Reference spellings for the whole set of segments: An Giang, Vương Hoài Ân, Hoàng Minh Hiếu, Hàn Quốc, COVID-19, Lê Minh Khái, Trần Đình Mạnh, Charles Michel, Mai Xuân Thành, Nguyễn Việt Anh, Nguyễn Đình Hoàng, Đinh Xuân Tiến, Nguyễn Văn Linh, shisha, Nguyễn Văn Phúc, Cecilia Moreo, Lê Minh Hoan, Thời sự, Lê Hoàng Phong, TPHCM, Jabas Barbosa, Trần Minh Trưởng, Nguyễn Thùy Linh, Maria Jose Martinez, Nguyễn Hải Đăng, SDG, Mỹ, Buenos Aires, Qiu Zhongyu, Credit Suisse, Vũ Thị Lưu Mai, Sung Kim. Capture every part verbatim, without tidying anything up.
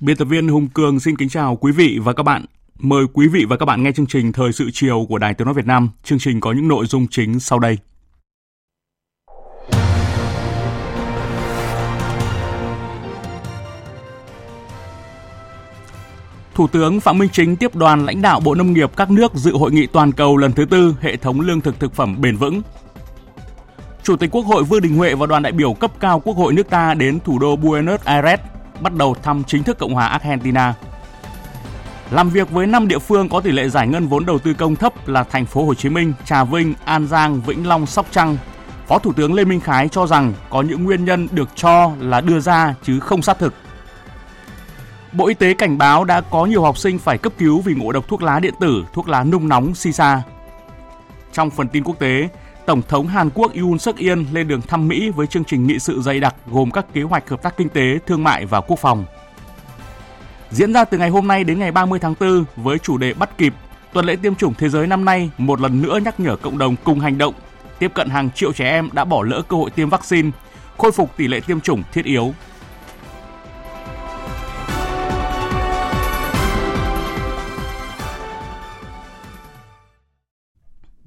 Biên tập viên Hùng Cường xin kính chào quý vị và các bạn. Mời quý vị và các bạn nghe chương trình Thời sự chiều của Đài Tiếng nói Việt Nam. Chương trình có những nội dung chính sau đây. Thủ tướng Phạm Minh Chính tiếp đoàn lãnh đạo Bộ Nông nghiệp các nước dự hội nghị toàn cầu lần thứ tư hệ thống lương thực thực phẩm bền vững. Chủ tịch Quốc hội Vương Đình Huệ và đoàn đại biểu cấp cao Quốc hội nước ta đến thủ đô Buenos Aires, bắt đầu thăm chính thức Cộng hòa Argentina. Làm việc với năm địa phương có tỷ lệ giải ngân vốn đầu tư công thấp là thành phố Hồ Chí Minh, Trà Vinh, An Giang, Vĩnh Long, Sóc Trăng, Phó Thủ tướng Lê Minh Khái cho rằng có những nguyên nhân được cho là đưa ra chứ không xác thực. Bộ Y tế cảnh báo đã có nhiều học sinh phải cấp cứu vì ngộ độc thuốc lá điện tử, thuốc lá nung nóng, shisha. Trong phần tin quốc tế, Tổng thống Hàn Quốc Yoon Suk-yeol lên đường thăm Mỹ với chương trình nghị sự dày đặc gồm các kế hoạch hợp tác kinh tế, thương mại và quốc phòng. Diễn ra từ ngày hôm nay đến ngày ba mươi tháng tư với chủ đề bắt kịp, tuần lễ tiêm chủng thế giới năm nay một lần nữa nhắc nhở cộng đồng cùng hành động, tiếp cận hàng triệu trẻ em đã bỏ lỡ cơ hội tiêm vaccine, khôi phục tỷ lệ tiêm chủng thiết yếu.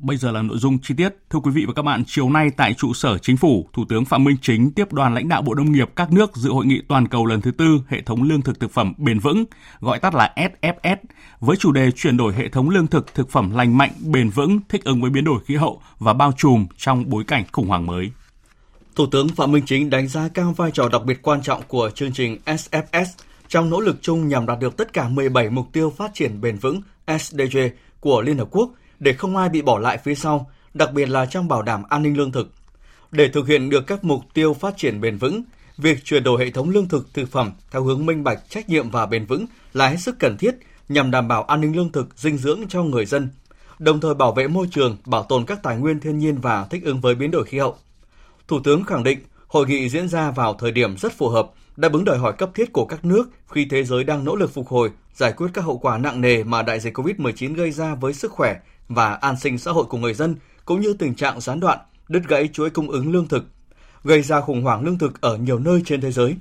Bây giờ là nội dung chi tiết. Thưa quý vị và các bạn, chiều nay tại trụ sở Chính phủ, Thủ tướng Phạm Minh Chính tiếp đoàn lãnh đạo Bộ Nông nghiệp các nước dự hội nghị toàn cầu lần thứ tư hệ thống lương thực thực phẩm bền vững, gọi tắt là ét ép ét, với chủ đề chuyển đổi hệ thống lương thực thực phẩm lành mạnh, bền vững, thích ứng với biến đổi khí hậu và bao trùm trong bối cảnh khủng hoảng mới. Thủ tướng Phạm Minh Chính đánh giá cao vai trò đặc biệt quan trọng của chương trình ét ép ét trong nỗ lực chung nhằm đạt được tất cả mười bảy mục tiêu phát triển bền vững S D G của Liên Hợp Quốc, để không ai bị bỏ lại phía sau, đặc biệt là trong bảo đảm an ninh lương thực. Để thực hiện được các mục tiêu phát triển bền vững, việc chuyển đổi hệ thống lương thực thực phẩm theo hướng minh bạch, trách nhiệm và bền vững là hết sức cần thiết nhằm đảm bảo an ninh lương thực, dinh dưỡng cho người dân, đồng thời bảo vệ môi trường, bảo tồn các tài nguyên thiên nhiên và thích ứng với biến đổi khí hậu. Thủ tướng khẳng định, hội nghị diễn ra vào thời điểm rất phù hợp, đáp ứng đòi hỏi cấp thiết của các nước khi thế giới đang nỗ lực phục hồi, giải quyết các hậu quả nặng nề mà đại dịch covid mười chín gây ra với sức khỏe và an sinh xã hội của người dân, cũng như tình trạng gián đoạn, đứt gãy chuỗi cung ứng lương thực, gây ra khủng hoảng lương thực ở nhiều nơi trên thế giới.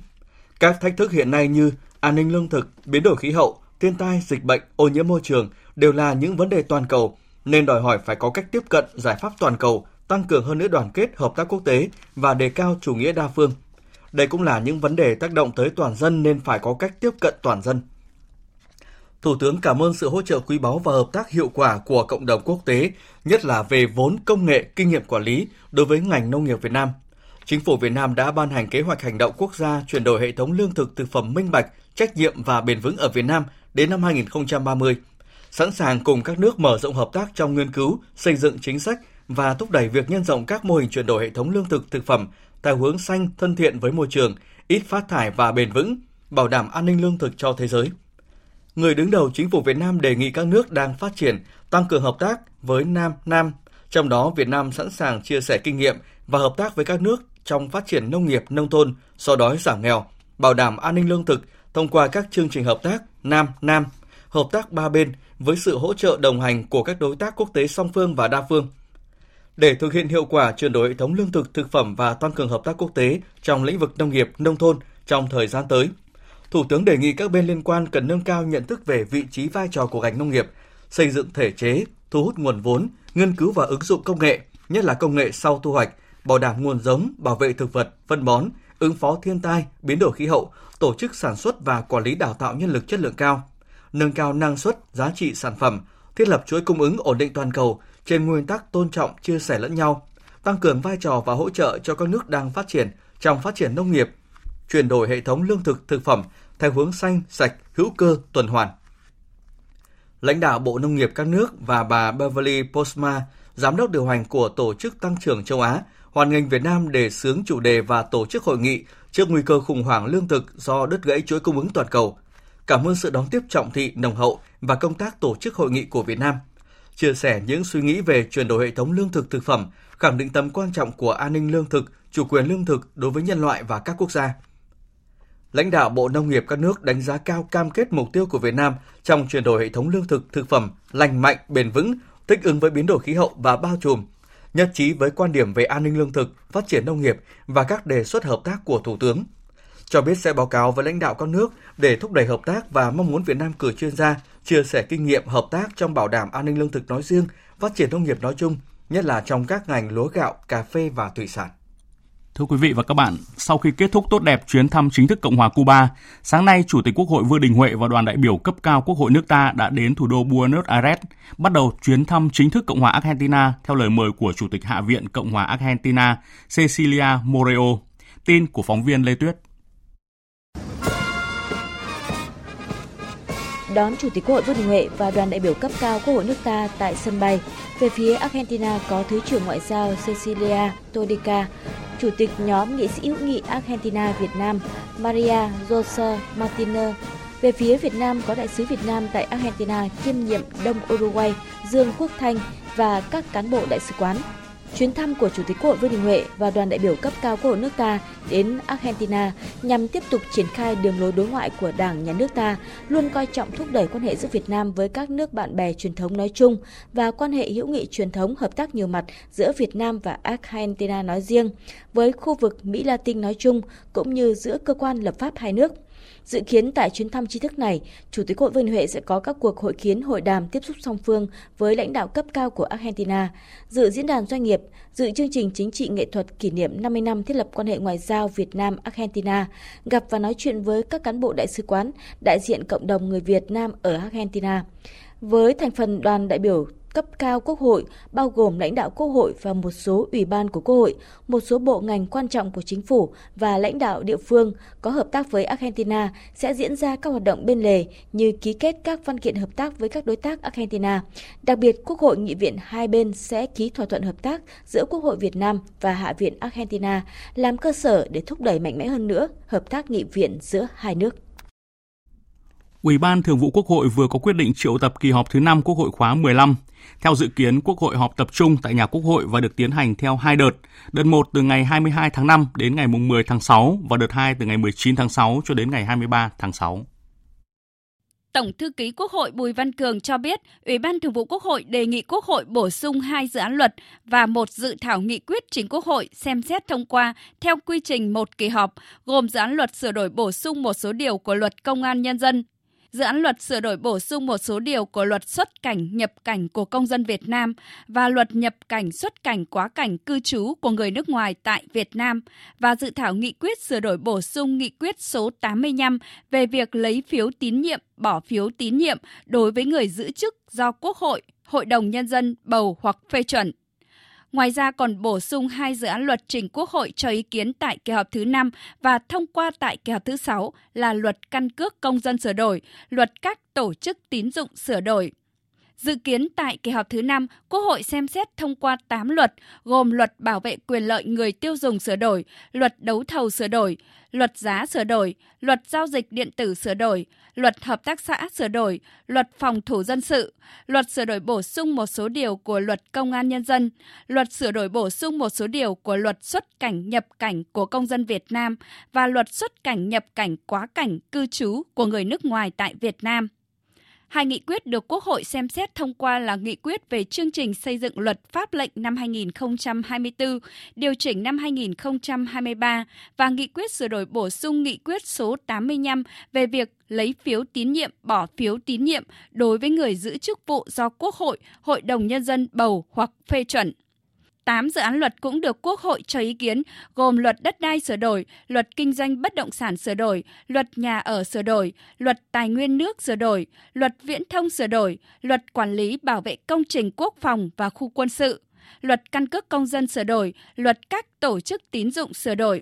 Các thách thức hiện nay như an ninh lương thực, biến đổi khí hậu, thiên tai, dịch bệnh, ô nhiễm môi trường đều là những vấn đề toàn cầu, nên đòi hỏi phải có cách tiếp cận giải pháp toàn cầu, tăng cường hơn nữa đoàn kết, hợp tác quốc tế và đề cao chủ nghĩa đa phương. Đây cũng là những vấn đề tác động tới toàn dân nên phải có cách tiếp cận toàn dân. Thủ tướng cảm ơn sự hỗ trợ quý báu và hợp tác hiệu quả của cộng đồng quốc tế, nhất là về vốn, công nghệ, kinh nghiệm quản lý đối với ngành nông nghiệp Việt Nam. Chính phủ Việt Nam đã ban hành kế hoạch hành động quốc gia chuyển đổi hệ thống lương thực thực phẩm minh bạch, trách nhiệm và bền vững ở Việt Nam đến năm hai không ba không, sẵn sàng cùng các nước mở rộng hợp tác trong nghiên cứu, xây dựng chính sách và thúc đẩy việc nhân rộng các mô hình chuyển đổi hệ thống lương thực thực phẩm theo hướng xanh, thân thiện với môi trường, ít phát thải và bền vững, bảo đảm an ninh lương thực cho thế giới. Người đứng đầu Chính phủ Việt Nam đề nghị các nước đang phát triển tăng cường hợp tác với Nam Nam, trong đó Việt Nam sẵn sàng chia sẻ kinh nghiệm và hợp tác với các nước trong phát triển nông nghiệp nông thôn, xóa đói giảm nghèo, bảo đảm an ninh lương thực thông qua các chương trình hợp tác Nam Nam, hợp tác ba bên với sự hỗ trợ đồng hành của các đối tác quốc tế song phương và đa phương. Để thực hiện hiệu quả chuyển đổi hệ thống lương thực thực phẩm và tăng cường hợp tác quốc tế trong lĩnh vực nông nghiệp nông thôn trong thời gian tới, Thủ tướng đề nghị các bên liên quan cần nâng cao nhận thức về vị trí vai trò của ngành nông nghiệp, xây dựng thể chế, thu hút nguồn vốn, nghiên cứu và ứng dụng công nghệ, nhất là công nghệ sau thu hoạch, bảo đảm nguồn giống, bảo vệ thực vật, phân bón, ứng phó thiên tai, biến đổi khí hậu, tổ chức sản xuất và quản lý đào tạo nhân lực chất lượng cao, nâng cao năng suất, giá trị sản phẩm, thiết lập chuỗi cung ứng ổn định toàn cầu trên nguyên tắc tôn trọng, chia sẻ lẫn nhau, tăng cường vai trò và hỗ trợ cho các nước đang phát triển trong phát triển nông nghiệp, chuyển đổi hệ thống lương thực thực phẩm theo hướng xanh, sạch, hữu cơ, tuần hoàn. Lãnh đạo Bộ Nông nghiệp các nước và bà Beverly Postma, giám đốc điều hành của Tổ chức Tăng trưởng châu Á, hoan nghênh Việt Nam đề xướng chủ đề và tổ chức hội nghị trước nguy cơ khủng hoảng lương thực do đứt gãy chuỗi cung ứng toàn cầu. Cảm ơn sự đón tiếp trọng thị, nồng hậu và công tác tổ chức hội nghị của Việt Nam. Chia sẻ những suy nghĩ về chuyển đổi hệ thống lương thực thực phẩm, khẳng định tầm quan trọng của an ninh lương thực, chủ quyền lương thực đối với nhân loại và các quốc gia. Lãnh đạo Bộ Nông nghiệp các nước đánh giá cao cam kết mục tiêu của Việt Nam trong chuyển đổi hệ thống lương thực thực phẩm lành mạnh, bền vững, thích ứng với biến đổi khí hậu và bao trùm, nhất trí với quan điểm về an ninh lương thực, phát triển nông nghiệp và các đề xuất hợp tác của Thủ tướng. Cho biết sẽ báo cáo với lãnh đạo các nước để thúc đẩy hợp tác và mong muốn Việt Nam cử chuyên gia chia sẻ kinh nghiệm hợp tác trong bảo đảm an ninh lương thực nói riêng, phát triển nông nghiệp nói chung, nhất là trong các ngành lúa gạo, cà phê và thủy sản. Thưa quý vị và các bạn, sau khi kết thúc tốt đẹp chuyến thăm chính thức Cộng hòa Cuba, sáng nay Chủ tịch Quốc hội Vương Đình Huệ và đoàn đại biểu cấp cao Quốc hội nước ta đã đến thủ đô Buenos Aires, bắt đầu chuyến thăm chính thức Cộng hòa Argentina theo lời mời của Chủ tịch Hạ viện Cộng hòa Argentina Cecilia Moreo. Tin của phóng viên Lê Tuyết. Đón Chủ tịch Quốc hội Vương Đình Huệ và đoàn đại biểu cấp cao Quốc hội nước ta tại sân bay, về phía Argentina có Thứ trưởng Ngoại giao Cecilia Todica, Chủ tịch nhóm nghị sĩ hữu nghị Argentina Việt Nam Maria Jose Martinez. Về phía Việt Nam có Đại sứ Việt Nam tại Argentina kiêm nhiệm Đông Uruguay Dương Quốc Thanh và các cán bộ đại sứ quán. Chuyến thăm của Chủ tịch Quốc hội Vương Đình Huệ và đoàn đại biểu cấp cao Quốc hội nước ta đến Argentina nhằm tiếp tục triển khai đường lối đối ngoại của Đảng, Nhà nước ta, luôn coi trọng thúc đẩy quan hệ giữa Việt Nam với các nước bạn bè truyền thống nói chung và quan hệ hữu nghị truyền thống hợp tác nhiều mặt giữa Việt Nam và Argentina nói riêng, với khu vực Mỹ Latin nói chung cũng như giữa cơ quan lập pháp hai nước. Dự kiến tại chuyến thăm chính thức này, Chủ tịch Quốc hội Vương Đình Huệ sẽ có các cuộc hội kiến, hội đàm tiếp xúc song phương với lãnh đạo cấp cao của Argentina, dự diễn đàn doanh nghiệp, dự chương trình chính trị nghệ thuật kỷ niệm năm mươi năm thiết lập quan hệ ngoại giao Việt Nam-Argentina, gặp và nói chuyện với các cán bộ đại sứ quán, đại diện cộng đồng người Việt Nam ở Argentina. Với thành phần đoàn đại biểu cấp cao Quốc hội, bao gồm lãnh đạo Quốc hội và một số ủy ban của Quốc hội, một số bộ ngành quan trọng của chính phủ và lãnh đạo địa phương có hợp tác với Argentina sẽ diễn ra các hoạt động bên lề như ký kết các văn kiện hợp tác với các đối tác Argentina. Đặc biệt, Quốc hội nghị viện hai bên sẽ ký thỏa thuận hợp tác giữa Quốc hội Việt Nam và Hạ viện Argentina làm cơ sở để thúc đẩy mạnh mẽ hơn nữa hợp tác nghị viện giữa hai nước. Ủy ban Thường vụ Quốc hội vừa có quyết định triệu tập kỳ họp thứ năm Quốc hội khóa mười lăm. Theo dự kiến, Quốc hội họp tập trung tại nhà Quốc hội và được tiến hành theo hai đợt. Đợt một từ ngày hai mươi hai tháng năm đến ngày mười tháng sáu và đợt hai từ ngày mười chín tháng sáu cho đến ngày hai mươi ba tháng sáu. Tổng thư ký Quốc hội Bùi Văn Cường cho biết, Ủy ban Thường vụ Quốc hội đề nghị Quốc hội bổ sung hai dự án luật và một dự thảo nghị quyết trình Quốc hội xem xét thông qua theo quy trình một kỳ họp, gồm dự án luật sửa đổi bổ sung một số điều của Luật Công an Nhân dân, dự án luật sửa đổi bổ sung một số điều của Luật xuất cảnh, nhập cảnh của công dân Việt Nam và Luật nhập cảnh, xuất cảnh, quá cảnh, cư trú của người nước ngoài tại Việt Nam và dự thảo nghị quyết sửa đổi bổ sung nghị quyết số tám mươi lăm về việc lấy phiếu tín nhiệm, bỏ phiếu tín nhiệm đối với người giữ chức do Quốc hội, Hội đồng Nhân dân bầu hoặc phê chuẩn. Ngoài ra còn bổ sung hai dự án luật trình Quốc hội cho ý kiến tại kỳ họp thứ năm và thông qua tại kỳ họp thứ sáu là Luật Căn cước công dân sửa đổi, Luật các tổ chức tín dụng sửa đổi. Dự kiến tại kỳ họp thứ năm, Quốc hội xem xét thông qua tám luật, gồm Luật Bảo vệ quyền lợi người tiêu dùng sửa đổi, Luật đấu thầu sửa đổi, Luật giá sửa đổi, Luật giao dịch điện tử sửa đổi, Luật hợp tác xã sửa đổi, Luật phòng thủ dân sự, Luật sửa đổi bổ sung một số điều của Luật Công an Nhân dân, Luật sửa đổi bổ sung một số điều của Luật xuất cảnh, nhập cảnh của công dân Việt Nam và Luật xuất cảnh, nhập cảnh, quá cảnh, cư trú của người nước ngoài tại Việt Nam. Hai nghị quyết được Quốc hội xem xét thông qua là nghị quyết về chương trình xây dựng luật pháp lệnh năm hai nghìn không trăm hai mươi tư, điều chỉnh năm hai nghìn không trăm hai mươi ba và nghị quyết sửa đổi bổ sung nghị quyết số tám mươi lăm về việc lấy phiếu tín nhiệm, bỏ phiếu tín nhiệm đối với người giữ chức vụ do Quốc hội, Hội đồng Nhân dân bầu hoặc phê chuẩn. tám dự án luật cũng được Quốc hội cho ý kiến, gồm Luật đất đai sửa đổi, Luật kinh doanh bất động sản sửa đổi, Luật nhà ở sửa đổi, Luật tài nguyên nước sửa đổi, Luật viễn thông sửa đổi, Luật quản lý bảo vệ công trình quốc phòng và khu quân sự, Luật căn cước công dân sửa đổi, Luật các tổ chức tín dụng sửa đổi.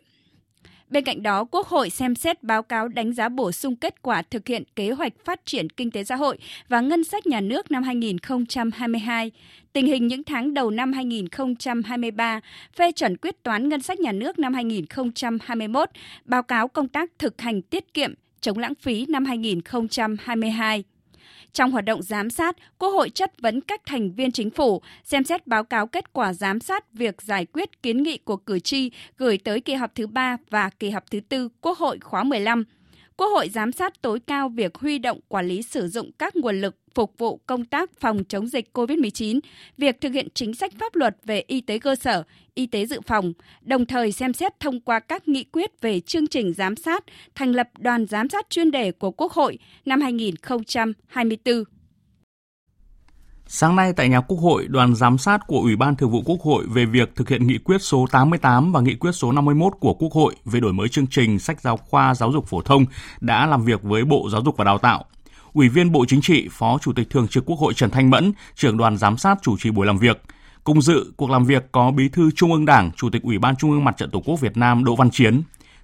Bên cạnh đó, Quốc hội xem xét báo cáo đánh giá bổ sung kết quả thực hiện kế hoạch phát triển kinh tế xã hội và ngân sách nhà nước năm hai nghìn không trăm hai mươi hai, tình hình những tháng đầu năm hai nghìn không trăm hai mươi ba, phê chuẩn quyết toán ngân sách nhà nước năm hai nghìn không trăm hai mươi mốt, báo cáo công tác thực hành tiết kiệm, chống lãng phí năm hai nghìn không trăm hai mươi hai. Trong hoạt động giám sát, Quốc hội chất vấn các thành viên chính phủ, xem xét báo cáo kết quả giám sát việc giải quyết kiến nghị của cử tri gửi tới kỳ họp thứ ba và kỳ họp thứ tư Quốc hội khóa mười lăm. Quốc hội giám sát tối cao việc huy động quản lý sử dụng các nguồn lực phục vụ công tác phòng chống dịch cô vít mười chín, việc thực hiện chính sách pháp luật về y tế cơ sở, y tế dự phòng, đồng thời xem xét thông qua các nghị quyết về chương trình giám sát, thành lập đoàn giám sát chuyên đề của Quốc hội năm hai nghìn không trăm hai mươi tư. Sáng nay tại nhà Quốc hội, đoàn giám sát của Ủy ban Thường vụ Quốc hội về việc thực hiện nghị quyết số tám mươi tám và nghị quyết số năm mươi mốt của Quốc hội về đổi mới chương trình sách giáo khoa giáo dục phổ thông đã làm việc với Bộ Giáo dục và Đào tạo. Ủy viên Bộ Chính trị, Phó Chủ tịch Thường trực Quốc hội Trần Thanh Mẫn, trưởng đoàn giám sát chủ trì buổi làm việc. Cùng dự cuộc làm việc có Bí thư Trung ương Đảng, Chủ tịch Ủy ban Trung ương Mặt trận Tổ quốc Việt Nam Đỗ Văn Chiến.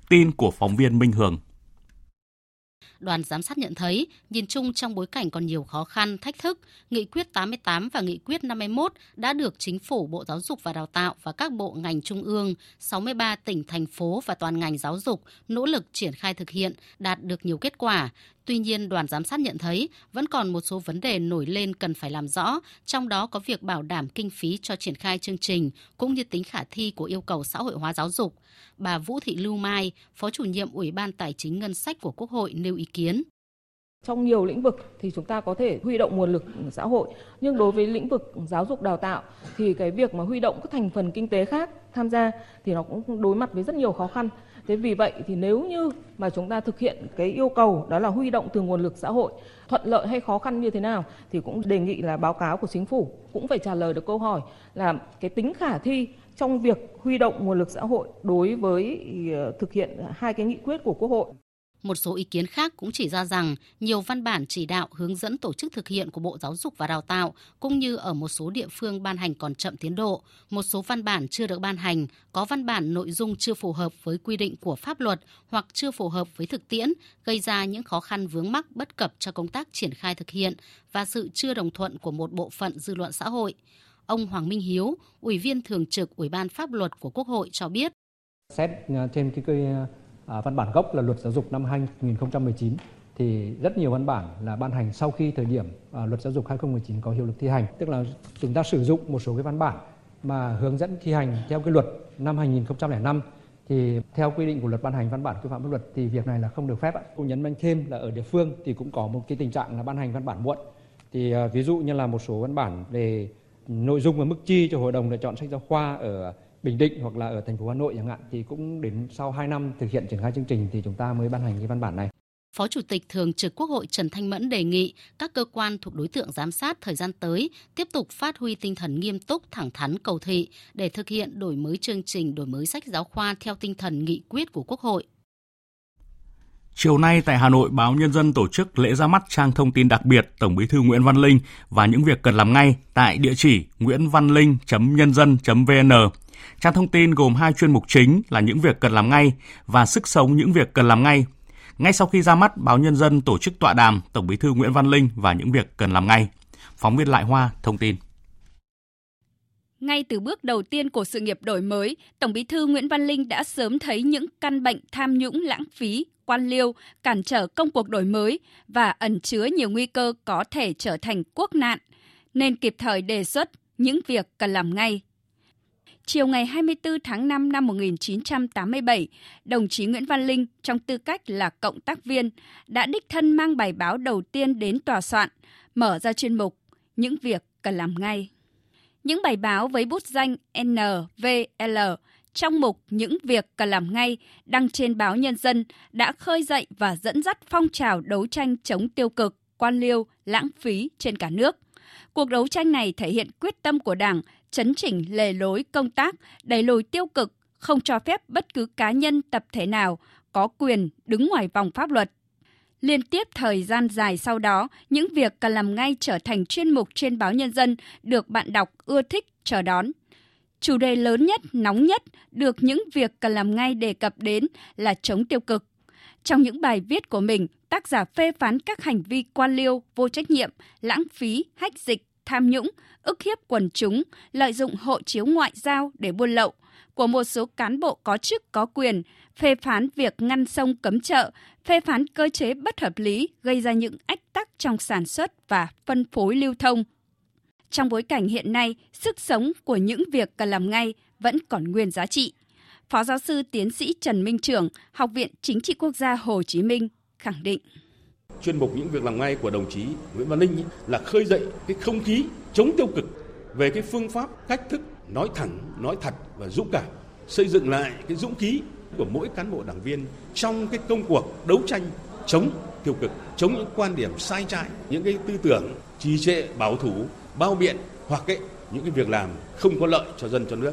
Tin của phóng viên Minh Hường. Đoàn giám sát nhận thấy, nhìn chung trong bối cảnh còn nhiều khó khăn, thách thức, nghị quyết tám mươi tám và nghị quyết năm mươi mốt đã được Chính phủ, Bộ Giáo dục và Đào tạo và các bộ ngành trung ương, sáu mươi ba tỉnh, thành phố và toàn ngành giáo dục nỗ lực triển khai thực hiện, đạt được nhiều kết quả. Tuy nhiên, đoàn giám sát nhận thấy vẫn còn một số vấn đề nổi lên cần phải làm rõ, trong đó có việc bảo đảm kinh phí cho triển khai chương trình, cũng như tính khả thi của yêu cầu xã hội hóa giáo dục. Bà Vũ Thị Lưu Mai, Phó Chủ nhiệm Ủy ban Tài chính Ngân sách của Quốc hội nêu ý kiến. Trong nhiều lĩnh vực thì chúng ta có thể huy động nguồn lực xã hội, nhưng đối với lĩnh vực giáo dục đào tạo thì cái việc mà huy động các thành phần kinh tế khác tham gia thì nó cũng đối mặt với rất nhiều khó khăn. Thế vì vậy thì nếu như mà chúng ta thực hiện cái yêu cầu đó là huy động từ nguồn lực xã hội, thuận lợi hay khó khăn như thế nào thì cũng đề nghị là báo cáo của Chính phủ cũng phải trả lời được câu hỏi là cái tính khả thi trong việc huy động nguồn lực xã hội đối với thực hiện hai cái nghị quyết của Quốc hội. Một số ý kiến khác cũng chỉ ra rằng nhiều văn bản chỉ đạo hướng dẫn tổ chức thực hiện của Bộ Giáo dục và Đào tạo cũng như ở một số địa phương ban hành còn chậm tiến độ, một số văn bản chưa được ban hành, có văn bản nội dung chưa phù hợp với quy định của pháp luật hoặc chưa phù hợp với thực tiễn, gây ra những khó khăn vướng mắc bất cập cho công tác triển khai thực hiện và sự chưa đồng thuận của một bộ phận dư luận xã hội. Ông Hoàng Minh Hiếu, Ủy viên Thường trực Ủy ban Pháp luật của Quốc hội cho biết. Xét trên cái cây... À, văn bản gốc là luật giáo dục năm hai nghìn không trăm mười chín thì rất nhiều văn bản là ban hành sau khi thời điểm à, luật giáo dục hai nghìn không trăm mười chín có hiệu lực thi hành, tức là chúng ta sử dụng một số cái văn bản mà hướng dẫn thi hành theo cái luật năm hai nghìn không trăm lẻ năm thì theo quy định của luật ban hành văn bản quy phạm pháp luật thì việc này là không được phép. Cũng nhấn mạnh thêm là ở địa phương thì cũng có một cái tình trạng là ban hành văn bản muộn, thì à, ví dụ như là một số văn bản về nội dung và mức chi cho hội đồng lựa chọn sách giáo khoa ở Bình Định hoặc là ở thành phố Hà Nội chẳng hạn thì cũng đến sau hai năm thực hiện triển khai chương trình thì chúng ta mới ban hành cái văn bản này. Phó Chủ tịch Thường trực Quốc hội Trần Thanh Mẫn đề nghị các cơ quan thuộc đối tượng giám sát thời gian tới tiếp tục phát huy tinh thần nghiêm túc, thẳng thắn, cầu thị để thực hiện đổi mới chương trình, đổi mới sách giáo khoa theo tinh thần nghị quyết của Quốc hội. Chiều nay tại Hà Nội, báo Nhân dân tổ chức lễ ra mắt trang thông tin đặc biệt Tổng Bí thư Nguyễn Văn Linh và những việc cần làm ngay tại địa chỉ nguyễn văn linh chấm nhân dân chấm vê en. Trang thông tin gồm hai chuyên mục chính là những việc cần làm ngay và sức sống những việc cần làm ngay. Ngay sau khi ra mắt, báo Nhân dân tổ chức tọa đàm Tổng Bí thư Nguyễn Văn Linh và những việc cần làm ngay. Phóng viên Lại Hoa thông tin. Ngay từ bước đầu tiên của sự nghiệp đổi mới, Tổng Bí thư Nguyễn Văn Linh đã sớm thấy những căn bệnh tham nhũng, lãng phí, quan liêu cản trở công cuộc đổi mới và ẩn chứa nhiều nguy cơ có thể trở thành quốc nạn, nên kịp thời đề xuất những việc cần làm ngay. Chiều ngày hai mươi tư tháng năm năm một nghìn chín trăm tám mươi bảy, đồng chí Nguyễn Văn Linh trong tư cách là cộng tác viên đã đích thân mang bài báo đầu tiên đến tòa soạn, mở ra chuyên mục Những việc cần làm ngay. Những bài báo với bút danh en vê lờ trong mục Những việc cần làm ngay đăng trên báo Nhân dân đã khơi dậy và dẫn dắt phong trào đấu tranh chống tiêu cực, quan liêu, lãng phí trên cả nước. Cuộc đấu tranh này thể hiện quyết tâm của Đảng chấn chỉnh lề lối công tác, đẩy lùi tiêu cực, không cho phép bất cứ cá nhân, tập thể nào có quyền đứng ngoài vòng pháp luật. Liên tiếp thời gian dài sau đó, những việc cần làm ngay trở thành chuyên mục trên báo Nhân dân được bạn đọc ưa thích, chờ đón. chủ đề lớn nhất, nóng nhất được những việc cần làm ngay đề cập đến là chống tiêu cực. Trong những bài viết của mình, tác giả phê phán các hành vi quan liêu, vô trách nhiệm, lãng phí, hách dịch, tham nhũng, ức hiếp quần chúng, lợi dụng hộ chiếu ngoại giao để buôn lậu của một số cán bộ có chức có quyền, phê phán việc ngăn sông cấm chợ, phê phán cơ chế bất hợp lý gây ra những ách tắc trong sản xuất và phân phối lưu thông. Trong bối cảnh hiện nay, sức sống của những việc cần làm ngay vẫn còn nguyên giá trị. Phó giáo sư tiến sĩ Trần Minh Trưởng, Học viện Chính trị Quốc gia Hồ Chí Minh khẳng định. Chuyên mục những việc làm ngay của đồng chí Nguyễn Văn Linh là khơi dậy cái không khí chống tiêu cực về cái phương pháp, cách thức nói thẳng, nói thật và dũng cảm, xây dựng lại cái dũng khí của mỗi cán bộ đảng viên trong cái công cuộc đấu tranh chống tiêu cực, chống những quan điểm sai trái, những cái tư tưởng trì trệ, bảo thủ, bao biện hoặc cái, những cái việc làm không có lợi cho dân, cho nước.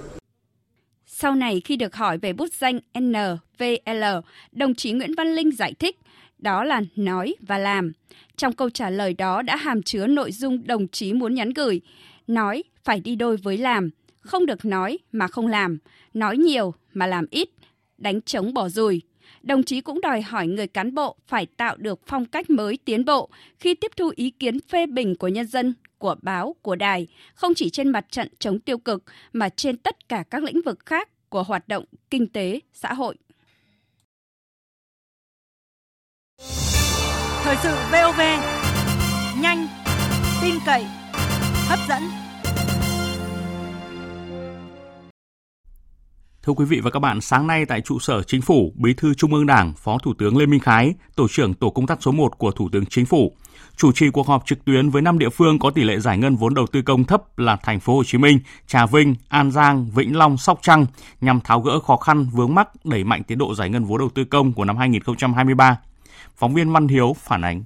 Sau này khi được hỏi về bút danh en vê lờ, đồng chí Nguyễn Văn Linh giải thích đó là nói và làm. Trong câu trả lời đó đã hàm chứa nội dung đồng chí muốn nhắn gửi. Nói phải đi đôi với làm, không được nói mà không làm, nói nhiều mà làm ít, đánh trống bỏ dùi. Đồng chí cũng đòi hỏi người cán bộ phải tạo được phong cách mới tiến bộ khi tiếp thu ý kiến phê bình của nhân dân, của báo, của đài, không chỉ trên mặt trận chống tiêu cực mà trên tất cả các lĩnh vực khác của hoạt động kinh tế, xã hội. Thời sự vê o vê, nhanh, tin cậy, hấp dẫn. Thưa quý vị và các bạn, sáng nay tại trụ sở Chính phủ, Bí thư Trung ương Đảng, Phó Thủ tướng Lê Minh Khái, Tổ trưởng Tổ công tác số một của Thủ tướng Chính phủ, chủ trì cuộc họp trực tuyến với năm địa phương có tỷ lệ giải ngân vốn đầu tư công thấp là Thành phố Hồ Chí Minh, Trà Vinh, An Giang, Vĩnh Long, Sóc Trăng nhằm tháo gỡ khó khăn vướng mắc, đẩy mạnh tiến độ giải ngân vốn đầu tư công của năm hai không hai ba. Phóng viên Văn Hiếu phản ánh.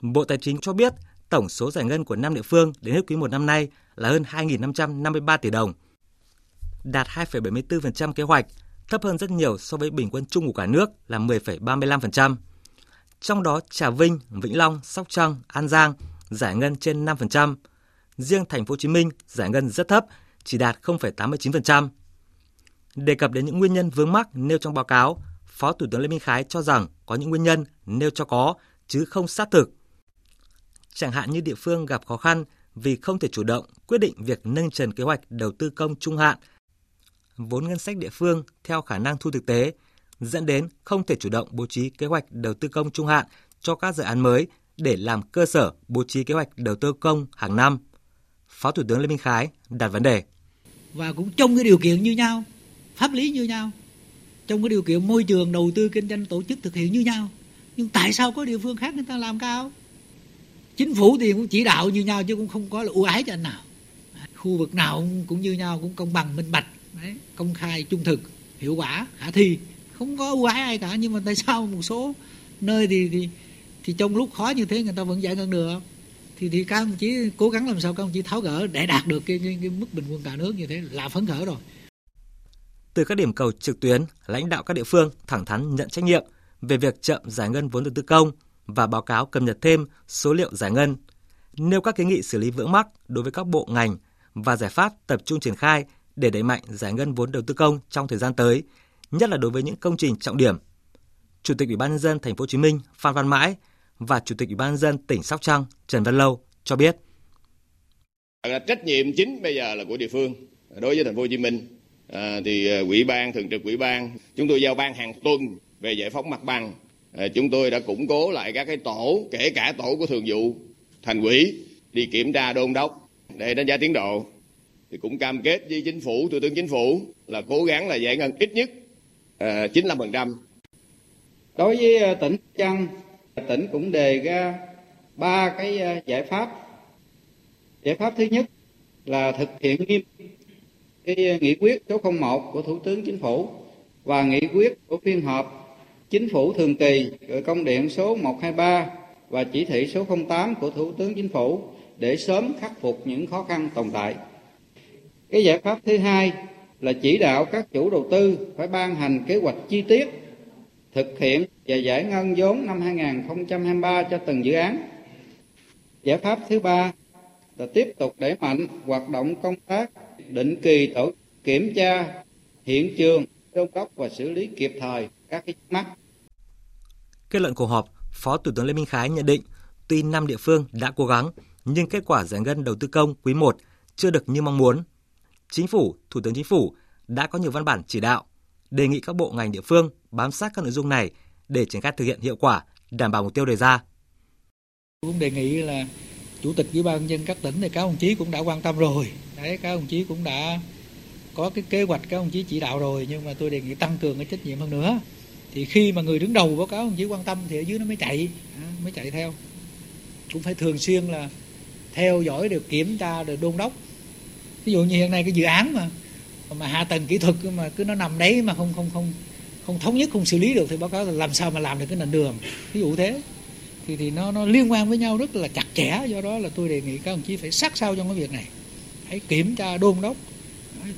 Bộ Tài chính cho biết tổng số giải ngân của năm địa phương đến hết quý một năm nay là hơn hai nghìn năm trăm năm mươi ba tỷ đồng, đạt hai phẩy bảy mươi tư phần trăm kế hoạch, thấp hơn rất nhiều so với bình quân chung của cả nước là mười phẩy ba mươi lăm phần trăm. Trong đó Trà Vinh, Vĩnh Long, Sóc Trăng, An Giang giải ngân trên năm phần trăm, riêng Thành phố Hồ Chí Minh giải ngân rất thấp, chỉ đạt không phẩy tám mươi chín phần trăm. Đề cập đến những nguyên nhân vướng mắc nêu trong báo cáo, Phó Thủ tướng Lê Minh Khái cho rằng có những nguyên nhân nêu cho có chứ không sát thực. Chẳng hạn như địa phương gặp khó khăn vì không thể chủ động quyết định việc nâng trần kế hoạch đầu tư công trung hạn, vốn ngân sách địa phương theo khả năng thu thực tế, dẫn đến không thể chủ động bố trí kế hoạch đầu tư công trung hạn cho các dự án mới để làm cơ sở bố trí kế hoạch đầu tư công hàng năm. Phó Thủ tướng Lê Minh Khái đặt vấn đề. Và cũng trong cái điều kiện như nhau, pháp lý như nhau, trong cái điều kiện môi trường đầu tư kinh doanh tổ chức thực hiện như nhau, nhưng tại sao có địa phương khác người ta làm cao? Chính phủ thì cũng chỉ đạo như nhau chứ cũng không có là ưu ái cho anh nào. Khu vực nào cũng như nhau, cũng công bằng, minh bạch, đấy, công khai, trung thực, hiệu quả, khả thi, không có ưu ái ai cả. Nhưng mà tại sao một số nơi thì thì, thì trong lúc khó như thế người ta vẫn giải ngân được? Thì thì các ông chí cố gắng làm sao các ông chí tháo gỡ để đạt được cái, cái, cái mức bình quân cả nước như thế là phấn khởi rồi. Từ các điểm cầu trực tuyến, lãnh đạo các địa phương thẳng thắn nhận trách nhiệm về việc chậm giải ngân vốn đầu tư công và báo cáo cập nhật thêm số liệu giải ngân, nêu các kiến nghị xử lý vướng mắc đối với các bộ ngành và giải pháp tập trung triển khai để đẩy mạnh giải ngân vốn đầu tư công trong thời gian tới, nhất là đối với những công trình trọng điểm. Chủ tịch Ủy ban nhân dân Thành phố Hồ Chí Minh Phan Văn Mãi và Chủ tịch Ủy ban nhân dân tỉnh Sóc Trăng Trần Văn Lâu cho biết. Trách nhiệm chính bây giờ là của địa phương đối với Thành phố Hồ Chí Minh. À, thì Ủy ban, thường trực Ủy ban, chúng tôi giao ban hàng tuần về giải phóng mặt bằng. À, chúng tôi đã củng cố lại các cái tổ, kể cả tổ của thường vụ thành ủy đi kiểm tra đôn đốc để đánh giá tiến độ. Thì cũng cam kết với chính phủ, Thủ tướng Chính phủ là cố gắng là giải ngân ít nhất à, chín mươi lăm phần trăm. Đối với tỉnh Sóc Trăng, tỉnh cũng đề ra ba cái giải pháp. Giải pháp thứ nhất là thực hiện nghiêm cái nghị quyết số không một của Thủ tướng Chính phủ và nghị quyết của phiên họp Chính phủ thường kỳ, rồi công điện số một hai ba và chỉ thị số không tám của Thủ tướng Chính phủ để sớm khắc phục những khó khăn tồn tại. Cái giải pháp thứ hai là chỉ đạo các chủ đầu tư phải ban hành kế hoạch chi tiết thực hiện và giải ngân vốn năm hai không hai ba cho từng dự án. Giải pháp thứ ba là tiếp tục đẩy mạnh hoạt động công tác định kỳ tổ kiểm tra hiện trường, đôn đốc và xử lý kịp thời các cái mắc. Kết luận cuộc họp, Phó Thủ tướng Lê Minh Khái nhận định, tuy năm địa phương đã cố gắng, nhưng kết quả giải ngân đầu tư công quý I chưa được như mong muốn. Chính phủ, Thủ tướng Chính phủ đã có nhiều văn bản chỉ đạo, đề nghị các bộ ngành địa phương bám sát các nội dung này để triển khai thực hiện hiệu quả, đảm bảo mục tiêu đề ra. Cũng đề nghị là Chủ tịch Ủy ban nhân dân các tỉnh thì các đồng chí cũng đã quan tâm rồi, đấy, các đồng chí cũng đã có cái kế hoạch, các đồng chí chỉ đạo rồi, nhưng mà tôi đề nghị tăng cường cái trách nhiệm hơn nữa. Thì khi mà người đứng đầu báo cáo đồng chí quan tâm thì ở dưới nó mới chạy, mới chạy theo. Cũng phải thường xuyên là theo dõi, được kiểm tra, được đôn đốc. Ví dụ như hiện nay cái dự án mà mà hạ tầng kỹ thuật mà cứ nó nằm đấy mà không không không không thống nhất, không xử lý được thì báo cáo là làm sao mà làm được cái nền đường. Ví dụ thế. Thì thì nó nó liên quan với nhau rất là chặt chẽ, do đó là tôi đề nghị các đồng chí phải sát sao trong cái việc này. Hãy kiểm tra đôn đốc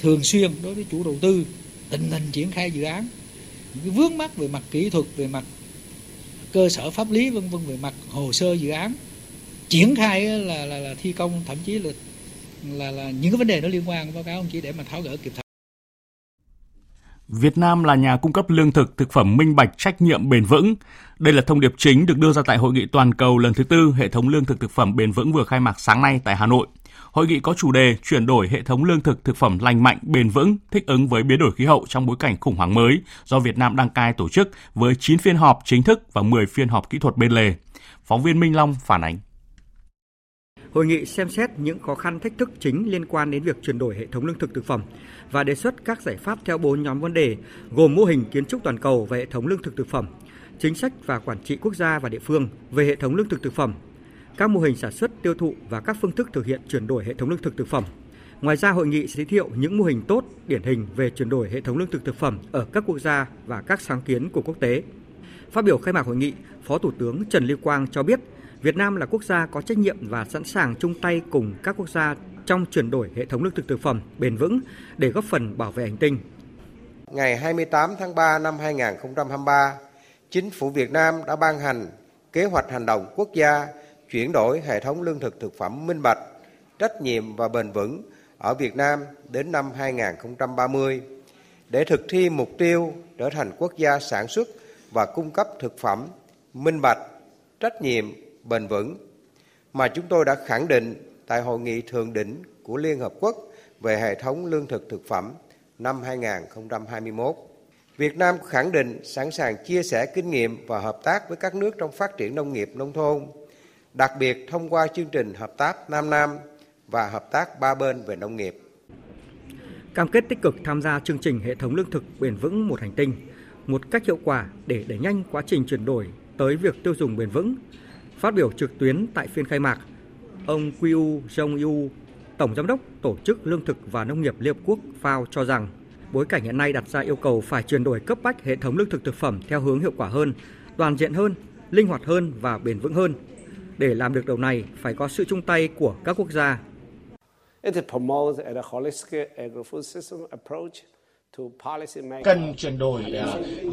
thường xuyên đối với chủ đầu tư, tình hình triển khai dự án, những cái vướng mắc về mặt kỹ thuật, về mặt cơ sở pháp lý vân vân, về mặt hồ sơ dự án, triển khai là là, là thi công, thậm chí là là là những cái vấn đề nó liên quan báo cáo ông chỉ để mà tháo gỡ kịp thời. Việt Nam là nhà cung cấp lương thực, thực phẩm minh bạch, trách nhiệm, bền vững. Đây là thông điệp chính được đưa ra tại Hội nghị Toàn cầu lần thứ tư Hệ thống Lương thực Thực phẩm Bền vững vừa khai mạc sáng nay tại Hà Nội. Hội nghị có chủ đề chuyển đổi hệ thống lương thực thực phẩm lành mạnh, bền vững, thích ứng với biến đổi khí hậu trong bối cảnh khủng hoảng mới do Việt Nam đăng cai tổ chức với chín phiên họp chính thức và mười phiên họp kỹ thuật bên lề. Phóng viên Minh Long phản ánh. Hội nghị xem xét những khó khăn thách thức chính liên quan đến việc chuyển đổi hệ thống lương thực thực phẩm và đề xuất các giải pháp theo bốn nhóm vấn đề gồm mô hình kiến trúc toàn cầu về hệ thống lương thực thực phẩm, chính sách và quản trị quốc gia và địa phương về hệ thống lương thực thực phẩm, các mô hình sản xuất, tiêu thụ và các phương thức thực hiện chuyển đổi hệ thống lương thực thực phẩm. Ngoài ra, hội nghị giới thiệu những mô hình tốt, điển hình về chuyển đổi hệ thống lương thực thực phẩm ở các quốc gia và các sáng kiến của quốc tế. Phát biểu khai mạc hội nghị, Phó Thủ tướng Trần Lưu Quang cho biết, Việt Nam là quốc gia có trách nhiệm và sẵn sàng chung tay cùng các quốc gia trong chuyển đổi hệ thống lương thực thực phẩm bền vững để góp phần bảo vệ hành tinh. Ngày hai mươi tám tháng ba năm hai nghìn không trăm hai mươi ba, Chính phủ Việt Nam đã ban hành kế hoạch hành động quốc gia chuyển đổi hệ thống lương thực thực phẩm minh bạch, trách nhiệm và bền vững ở Việt Nam đến năm hai nghìn không trăm ba mươi để thực thi mục tiêu trở thành quốc gia sản xuất và cung cấp thực phẩm minh bạch, trách nhiệm, bền vững mà chúng tôi đã khẳng định tại Hội nghị Thượng đỉnh của Liên Hợp Quốc về hệ thống lương thực thực phẩm năm hai nghìn không trăm hai mươi mốt. Việt Nam khẳng định sẵn sàng chia sẻ kinh nghiệm và hợp tác với các nước trong phát triển nông nghiệp nông thôn, đặc biệt thông qua chương trình hợp tác Nam Nam và hợp tác ba bên về nông nghiệp. Cam kết tích cực tham gia chương trình hệ thống lương thực bền vững một hành tinh một cách hiệu quả để đẩy nhanh quá trình chuyển đổi tới việc tiêu dùng bền vững. Phát biểu trực tuyến tại phiên khai mạc, ông Qiu Zhongyu, Tổng Giám đốc Tổ chức Lương thực và Nông nghiệp Liên Hợp Quốc ép a o cho rằng, bối cảnh hiện nay đặt ra yêu cầu phải chuyển đổi cấp bách hệ thống lương thực thực phẩm theo hướng hiệu quả hơn, toàn diện hơn, linh hoạt hơn và bền vững hơn. Để làm được điều này, phải có sự chung tay của các quốc gia. Cần chuyển đổi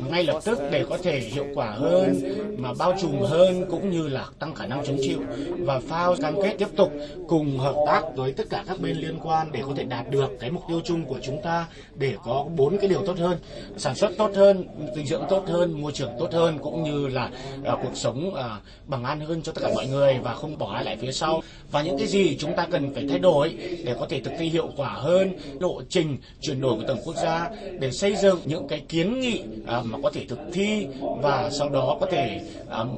ngay lập tức để có thể hiệu quả hơn, mà bao trùm hơn cũng như là tăng khả năng chống chịu. Và ép a o cam kết tiếp tục cùng hợp tác với tất cả các bên liên quan để có thể đạt được cái mục tiêu chung của chúng ta, để có bốn cái điều tốt hơn: sản xuất tốt hơn, dinh dưỡng tốt hơn, môi trường tốt hơn, cũng như là cuộc sống bằng an hơn cho tất cả mọi người và không bỏ ai lại phía sau. Và những cái gì chúng ta cần phải thay đổi để có thể thực thi hiệu quả hơn lộ trình chuyển đổi của từng quốc gia, để xây dựng những cái kiến nghị mà có thể thực thi và sau đó có thể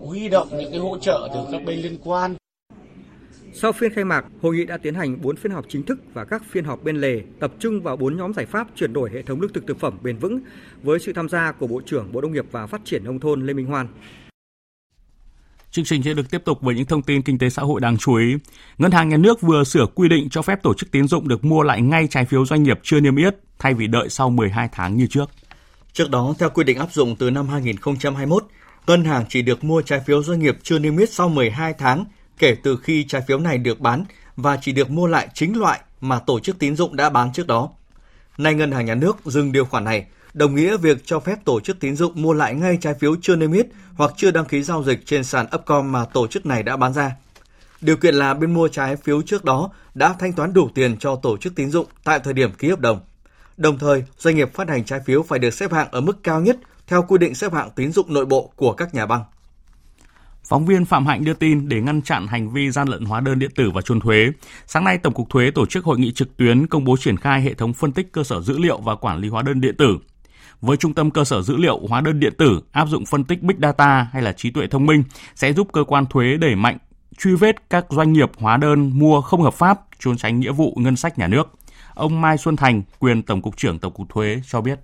huy động những cái hỗ trợ từ các bên liên quan. Sau phiên khai mạc, hội nghị đã tiến hành bốn phiên họp chính thức và các phiên họp bên lề tập trung vào bốn nhóm giải pháp chuyển đổi hệ thống lương thực thực phẩm bền vững với sự tham gia của Bộ trưởng Bộ Nông nghiệp và Phát triển Nông thôn Lê Minh Hoan. Chương trình sẽ được tiếp tục với những thông tin kinh tế xã hội đáng chú ý. Ngân hàng Nhà nước vừa sửa quy định cho phép tổ chức tín dụng được mua lại ngay trái phiếu doanh nghiệp chưa niêm yết thay vì đợi sau mười hai tháng như trước. Trước đó, theo quy định áp dụng từ năm hai nghìn không trăm hai mươi mốt, ngân hàng chỉ được mua trái phiếu doanh nghiệp chưa niêm yết sau mười hai tháng kể từ khi trái phiếu này được bán và chỉ được mua lại chính loại mà tổ chức tín dụng đã bán trước đó. Nay Ngân hàng Nhà nước dừng điều khoản này, đồng nghĩa việc cho phép tổ chức tín dụng mua lại ngay trái phiếu chưa niêm yết hoặc chưa đăng ký giao dịch trên sàn Upcom mà tổ chức này đã bán ra. Điều kiện là bên mua trái phiếu trước đó đã thanh toán đủ tiền cho tổ chức tín dụng tại thời điểm ký hợp đồng. Đồng thời, doanh nghiệp phát hành trái phiếu phải được xếp hạng ở mức cao nhất theo quy định xếp hạng tín dụng nội bộ của các nhà băng. Phóng viên Phạm Hạnh đưa tin, để ngăn chặn hành vi gian lận hóa đơn điện tử và trốn thuế, sáng nay Tổng cục Thuế tổ chức hội nghị trực tuyến công bố triển khai hệ thống phân tích cơ sở dữ liệu và quản lý hóa đơn điện tử. Với trung tâm cơ sở dữ liệu hóa đơn điện tử, áp dụng phân tích Big Data hay là trí tuệ thông minh sẽ giúp cơ quan thuế đẩy mạnh truy vết các doanh nghiệp hóa đơn mua không hợp pháp, trốn tránh nghĩa vụ ngân sách nhà nước. Ông Mai Xuân Thành, quyền Tổng cục trưởng Tổng cục Thuế cho biết.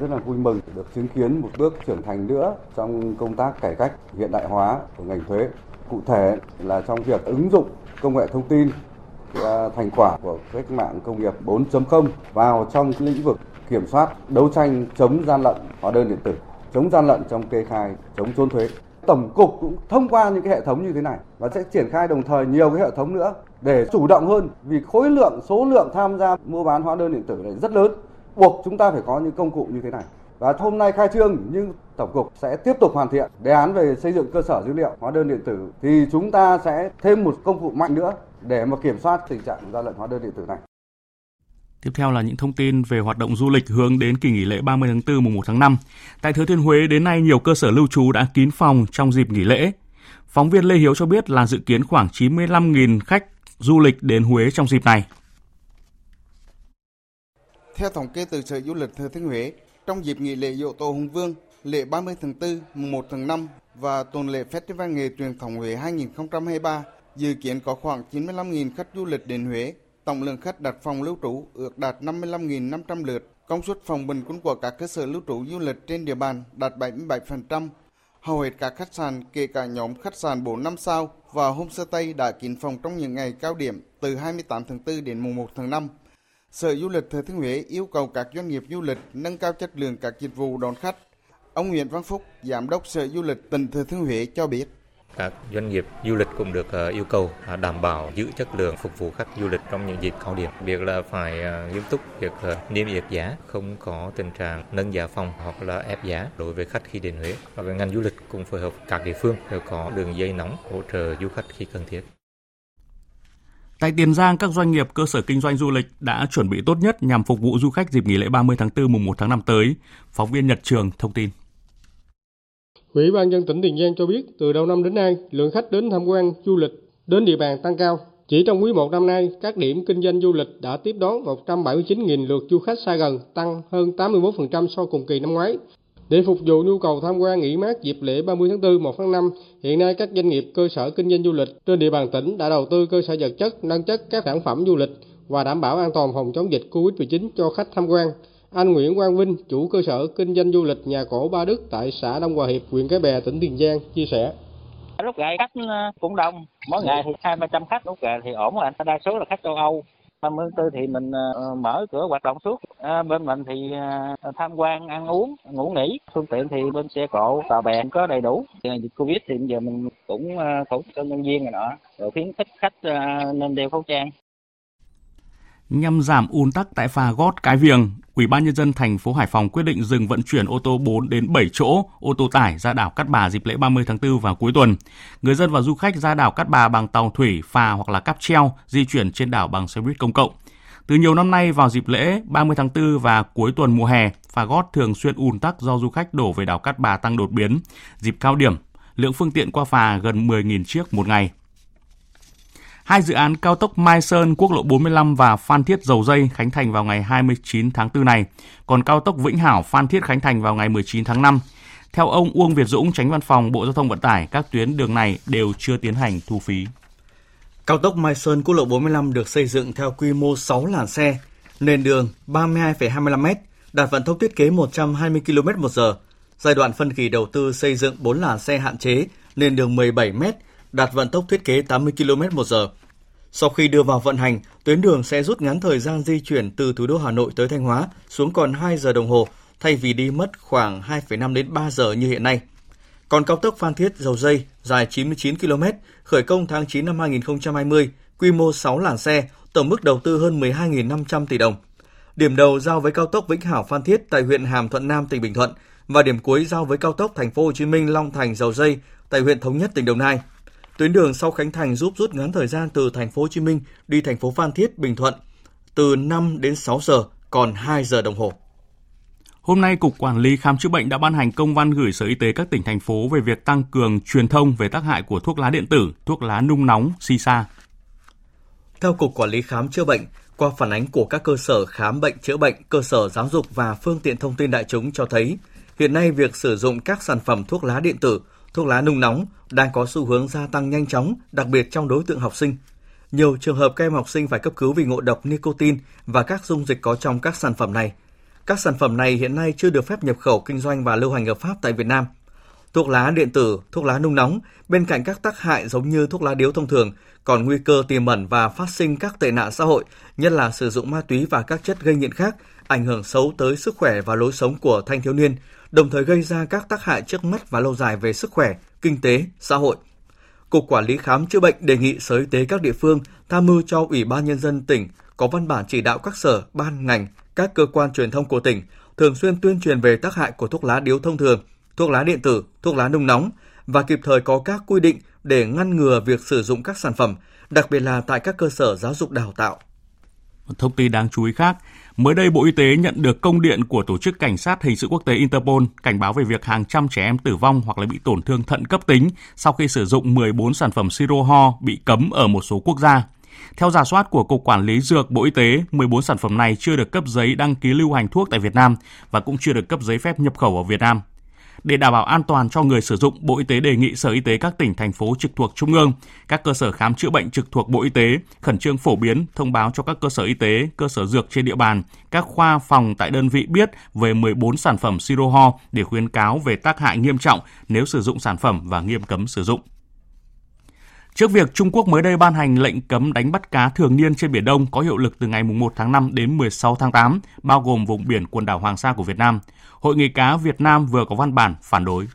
Rất là vui mừng được chứng kiến một bước trưởng thành nữa trong công tác cải cách hiện đại hóa của ngành thuế. Cụ thể là trong việc ứng dụng công nghệ thông tin, thành quả của cách mạng công nghiệp bốn chấm không vào trong lĩnh vực kiểm soát, đấu tranh chống gian lận hóa đơn điện tử, chống gian lận trong kê khai, chống trốn thuế. Tổng cục cũng thông qua những cái hệ thống như thế này và sẽ triển khai đồng thời nhiều cái hệ thống nữa để chủ động hơn, vì khối lượng, số lượng tham gia mua bán hóa đơn điện tử này rất lớn, buộc chúng ta phải có những công cụ như thế này. Và hôm nay khai trương, nhưng Tổng cục sẽ tiếp tục hoàn thiện đề án về xây dựng cơ sở dữ liệu hóa đơn điện tử, thì chúng ta sẽ thêm một công cụ mạnh nữa để mà kiểm soát tình trạng gian lận hóa đơn điện tử này. Tiếp theo là những thông tin về hoạt động du lịch hướng đến kỳ nghỉ lễ ba mươi tháng tư mùng một tháng năm. Tại Thừa Thiên Huế đến nay nhiều cơ sở lưu trú đã kín phòng trong dịp nghỉ lễ. Phóng viên Lê Hiếu cho biết là dự kiến khoảng chín mươi lăm nghìn khách du lịch đến Huế trong dịp này. Theo thống kê từ Sở Du lịch Thừa Thiên Huế, trong dịp nghỉ lễ Giỗ Tổ Hùng Vương, lễ ba mươi tháng tư, mùng một tháng năm và tuần lễ Festival nghề truyền thống Huế hai không hai ba dự kiến có khoảng chín mươi lăm nghìn khách du lịch đến Huế. Tổng lượng khách đặt phòng lưu trú ước đạt năm mươi lăm nghìn năm trăm lượt, công suất phòng bình quân của các cơ sở lưu trú du lịch trên địa bàn đạt bảy mươi bảy phần trăm. Hầu hết các khách sạn, kể cả nhóm khách sạn bốn năm sao và homestay đã kín phòng trong những ngày cao điểm từ hai mươi tám tháng tư đến mùng một tháng năm. Sở Du lịch Thừa Thiên Huế yêu cầu các doanh nghiệp du lịch nâng cao chất lượng các dịch vụ đón khách. Ông Nguyễn Văn Phúc, Giám đốc Sở Du lịch tỉnh Thừa Thiên Huế cho biết. Các doanh nghiệp du lịch cũng được yêu cầu đảm bảo giữ chất lượng phục vụ khách du lịch trong những dịp cao điểm. Việc là phải nghiêm túc việc niêm yết giá, không có tình trạng nâng giá phòng hoặc là ép giá đối với khách khi đến Huế. Và về ngành du lịch cũng phối hợp các địa phương đều có đường dây nóng hỗ trợ du khách khi cần thiết. Tại Tiền Giang, các doanh nghiệp cơ sở kinh doanh du lịch đã chuẩn bị tốt nhất nhằm phục vụ du khách dịp nghỉ lễ ba mươi tháng tư mùng một tháng năm tới. Phóng viên Nhật Trường thông tin. Ủy ban nhân dân tỉnh Tiền Giang cho biết từ đầu năm đến nay, lượng khách đến tham quan du lịch đến địa bàn tăng cao. Chỉ trong quý một năm nay, các điểm kinh doanh du lịch đã tiếp đón một trăm bảy mươi chín nghìn lượt du khách xa gần, tăng hơn tám mươi mốt phần trăm so cùng kỳ năm ngoái. Để phục vụ nhu cầu tham quan nghỉ mát dịp lễ ba mươi tháng tư, một tháng năm, hiện nay các doanh nghiệp cơ sở kinh doanh du lịch trên địa bàn tỉnh đã đầu tư cơ sở vật chất, nâng chất các sản phẩm du lịch và đảm bảo an toàn phòng chống dịch covid mười chín cho khách tham quan. Anh Nguyễn Quang Vinh, chủ cơ sở kinh doanh du lịch nhà cổ Ba Đức tại xã Đông Hòa Hiệp, huyện Cái Bè, tỉnh Tiền Giang, chia sẻ. Lúc ngày khách cũng đông, mỗi ngày thì hai ba trăm khách, lúc ngày thì ổn rồi, đa số là khách châu Âu. ba mươi tháng tư thì mình mở cửa hoạt động suốt, à, bên mình thì tham quan, ăn uống, ngủ nghỉ, phương tiện thì bên xe cộ, tàu bè có đầy đủ. Dịch Covid thì giờ mình cũng khẩu trang nhân viên rồi đó, rồi khuyến khích khách nên đeo khẩu trang. Nhằm giảm ùn tắc tại phà Gót Cái Viềng, Ủy ban nhân dân thành phố Hải Phòng quyết định dừng vận chuyển ô tô bốn đến bảy chỗ, ô tô tải ra đảo Cát Bà dịp lễ ba mươi tháng tư và cuối tuần. Người dân và du khách ra đảo Cát Bà bằng tàu thủy, phà hoặc là cáp treo, di chuyển trên đảo bằng xe buýt công cộng. Từ nhiều năm nay vào dịp lễ ba mươi tháng tư và cuối tuần mùa hè, phà Gót thường xuyên ùn tắc do du khách đổ về đảo Cát Bà tăng đột biến. Dịp cao điểm, lượng phương tiện qua phà gần mười nghìn chiếc một ngày. Hai dự án cao tốc Mai Sơn, quốc lộ bốn mươi lăm và Phan Thiết Dầu Dây khánh thành vào ngày hai mươi chín tháng tư này, còn cao tốc Vĩnh Hảo Phan Thiết khánh thành vào ngày mười chín tháng năm. Theo ông Uông Việt Dũng, Chánh Văn phòng Bộ Giao thông Vận tải, các tuyến đường này đều chưa tiến hành thu phí. Cao tốc Mai Sơn, quốc lộ bốn mươi lăm được xây dựng theo quy mô sáu làn xe, nền đường ba mươi hai phẩy hai mươi lăm mét, đạt vận tốc thiết kế một trăm hai mươi ki lô mét trên giờ. Giai đoạn phân kỳ đầu tư xây dựng bốn làn xe hạn chế, nền đường mười bảy mét, đạt vận tốc thiết kế tám mươi ki lô mét trên giờ. Sau khi đưa vào vận hành, tuyến đường sẽ rút ngắn thời gian di chuyển từ thủ đô Hà Nội tới Thanh Hóa xuống còn hai giờ đồng hồ, thay vì đi mất khoảng hai phẩy năm đến ba giờ như hiện nay. Còn cao tốc Phan Thiết Dầu Dây dài chín mươi chín ki lô mét, khởi công tháng chín năm hai không hai không, quy mô sáu làn xe, tổng mức đầu tư hơn mười hai nghìn năm trăm tỷ đồng. Điểm đầu giao với cao tốc Vĩnh Hảo Phan Thiết tại huyện Hàm Thuận Nam, tỉnh Bình Thuận và điểm cuối giao với cao tốc Thành phố Hồ Chí Minh Long Thành Dầu Dây tại huyện Thống Nhất, tỉnh Đồng Nai. Tuyến đường sau Khánh Thành giúp rút ngắn thời gian từ thành phố Hồ Chí Minh đi thành phố Phan Thiết, Bình Thuận từ năm đến sáu giờ còn hai giờ đồng hồ. Hôm nay, Cục Quản lý Khám chữa bệnh đã ban hành công văn gửi Sở Y tế các tỉnh, thành phố về việc tăng cường truyền thông về tác hại của thuốc lá điện tử, thuốc lá nung nóng, xì xa. Theo Cục Quản lý Khám chữa bệnh, qua phản ánh của các cơ sở khám bệnh chữa bệnh, cơ sở giáo dục và phương tiện thông tin đại chúng cho thấy, hiện nay việc sử dụng các sản phẩm thuốc lá điện tử, thuốc lá nung nóng đang có xu hướng gia tăng nhanh chóng, đặc biệt trong đối tượng học sinh. Nhiều trường hợp các em học sinh phải cấp cứu vì ngộ độc nicotine và các dung dịch có trong các sản phẩm này. Các sản phẩm này hiện nay chưa được phép nhập khẩu kinh doanh và lưu hành hợp pháp tại Việt Nam. Thuốc lá điện tử, thuốc lá nung nóng, bên cạnh các tác hại giống như thuốc lá điếu thông thường, còn nguy cơ tiềm ẩn và phát sinh các tệ nạn xã hội, nhất là sử dụng ma túy và các chất gây nghiện khác, ảnh hưởng xấu tới sức khỏe và lối sống của thanh thiếu niên, đồng thời gây ra các tác hại trước mắt và lâu dài về sức khỏe, kinh tế, xã hội. Cục Quản lý Khám chữa bệnh đề nghị Sở Y tế các địa phương tham mưu cho Ủy ban Nhân dân tỉnh có văn bản chỉ đạo các sở, ban, ngành, các cơ quan truyền thông của tỉnh thường xuyên tuyên truyền về tác hại của thuốc lá điếu thông thường, thuốc lá điện tử, thuốc lá nung nóng và kịp thời có các quy định để ngăn ngừa việc sử dụng các sản phẩm, đặc biệt là tại các cơ sở giáo dục đào tạo. Thông tin đáng chú ý khác, mới đây Bộ Y tế nhận được công điện của Tổ chức Cảnh sát Hình sự Quốc tế Interpol cảnh báo về việc hàng trăm trẻ em tử vong hoặc là bị tổn thương thận cấp tính sau khi sử dụng mười bốn sản phẩm siro ho bị cấm ở một số quốc gia. Theo rà soát của Cục Quản lý Dược Bộ Y tế, mười bốn sản phẩm này chưa được cấp giấy đăng ký lưu hành thuốc tại Việt Nam và cũng chưa được cấp giấy phép nhập khẩu ở Việt Nam. Để đảm bảo an toàn cho người sử dụng, Bộ Y tế đề nghị Sở Y tế các tỉnh, thành phố trực thuộc Trung ương, các cơ sở khám chữa bệnh trực thuộc Bộ Y tế khẩn trương phổ biến, thông báo cho các cơ sở y tế, cơ sở dược trên địa bàn, các khoa phòng tại đơn vị biết về mười bốn sản phẩm siro ho để khuyến cáo về tác hại nghiêm trọng nếu sử dụng sản phẩm và nghiêm cấm sử dụng. Trước việc Trung Quốc mới đây ban hành lệnh cấm đánh bắt cá thường niên trên Biển Đông có hiệu lực từ ngày mùng một tháng năm đến mười sáu tháng tám, bao gồm vùng biển quần đảo Hoàng Sa của Việt Nam, Hội nghề cá Việt Nam vừa có văn bản phản đối.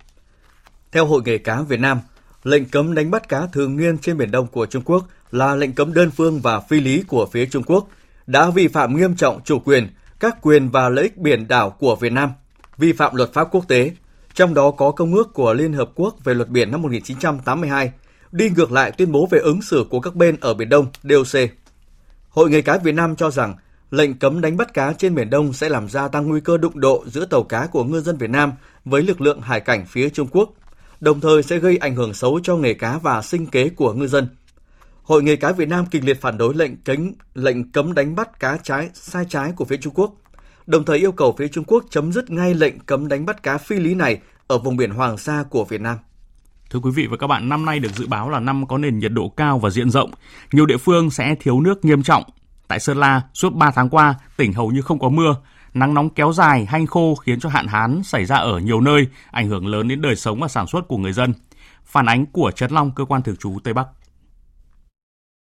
Theo Hội nghề cá Việt Nam, lệnh cấm đánh bắt cá thường niên trên Biển Đông của Trung Quốc là lệnh cấm đơn phương và phi lý của phía Trung Quốc, đã vi phạm nghiêm trọng chủ quyền, các quyền và lợi ích biển đảo của Việt Nam, vi phạm luật pháp quốc tế, trong đó có Công ước của Liên Hợp Quốc về luật biển năm một nghìn chín trăm tám mươi hai, đi ngược lại tuyên bố về ứng xử của các bên ở Biển Đông đê ô xê. Hội nghề cá Việt Nam cho rằng lệnh cấm đánh bắt cá trên Biển Đông sẽ làm gia tăng nguy cơ đụng độ giữa tàu cá của ngư dân Việt Nam với lực lượng hải cảnh phía Trung Quốc, đồng thời sẽ gây ảnh hưởng xấu cho nghề cá và sinh kế của ngư dân. Hội nghề cá Việt Nam kịch liệt phản đối lệnh cấm, lệnh cấm đánh bắt cá trái sai trái của phía Trung Quốc, đồng thời yêu cầu phía Trung Quốc chấm dứt ngay lệnh cấm đánh bắt cá phi lý này ở vùng biển Hoàng Sa của Việt Nam. Thưa quý vị và các bạn, năm nay được dự báo là năm có nền nhiệt độ cao và diện rộng. Nhiều địa phương sẽ thiếu nước nghiêm trọng. Tại Sơn La, suốt ba tháng qua, tỉnh hầu như không có mưa. Nắng nóng kéo dài, hanh khô khiến cho hạn hán xảy ra ở nhiều nơi, ảnh hưởng lớn đến đời sống và sản xuất của người dân. Phản ánh của Trấn Long, cơ quan thường trú Tây Bắc.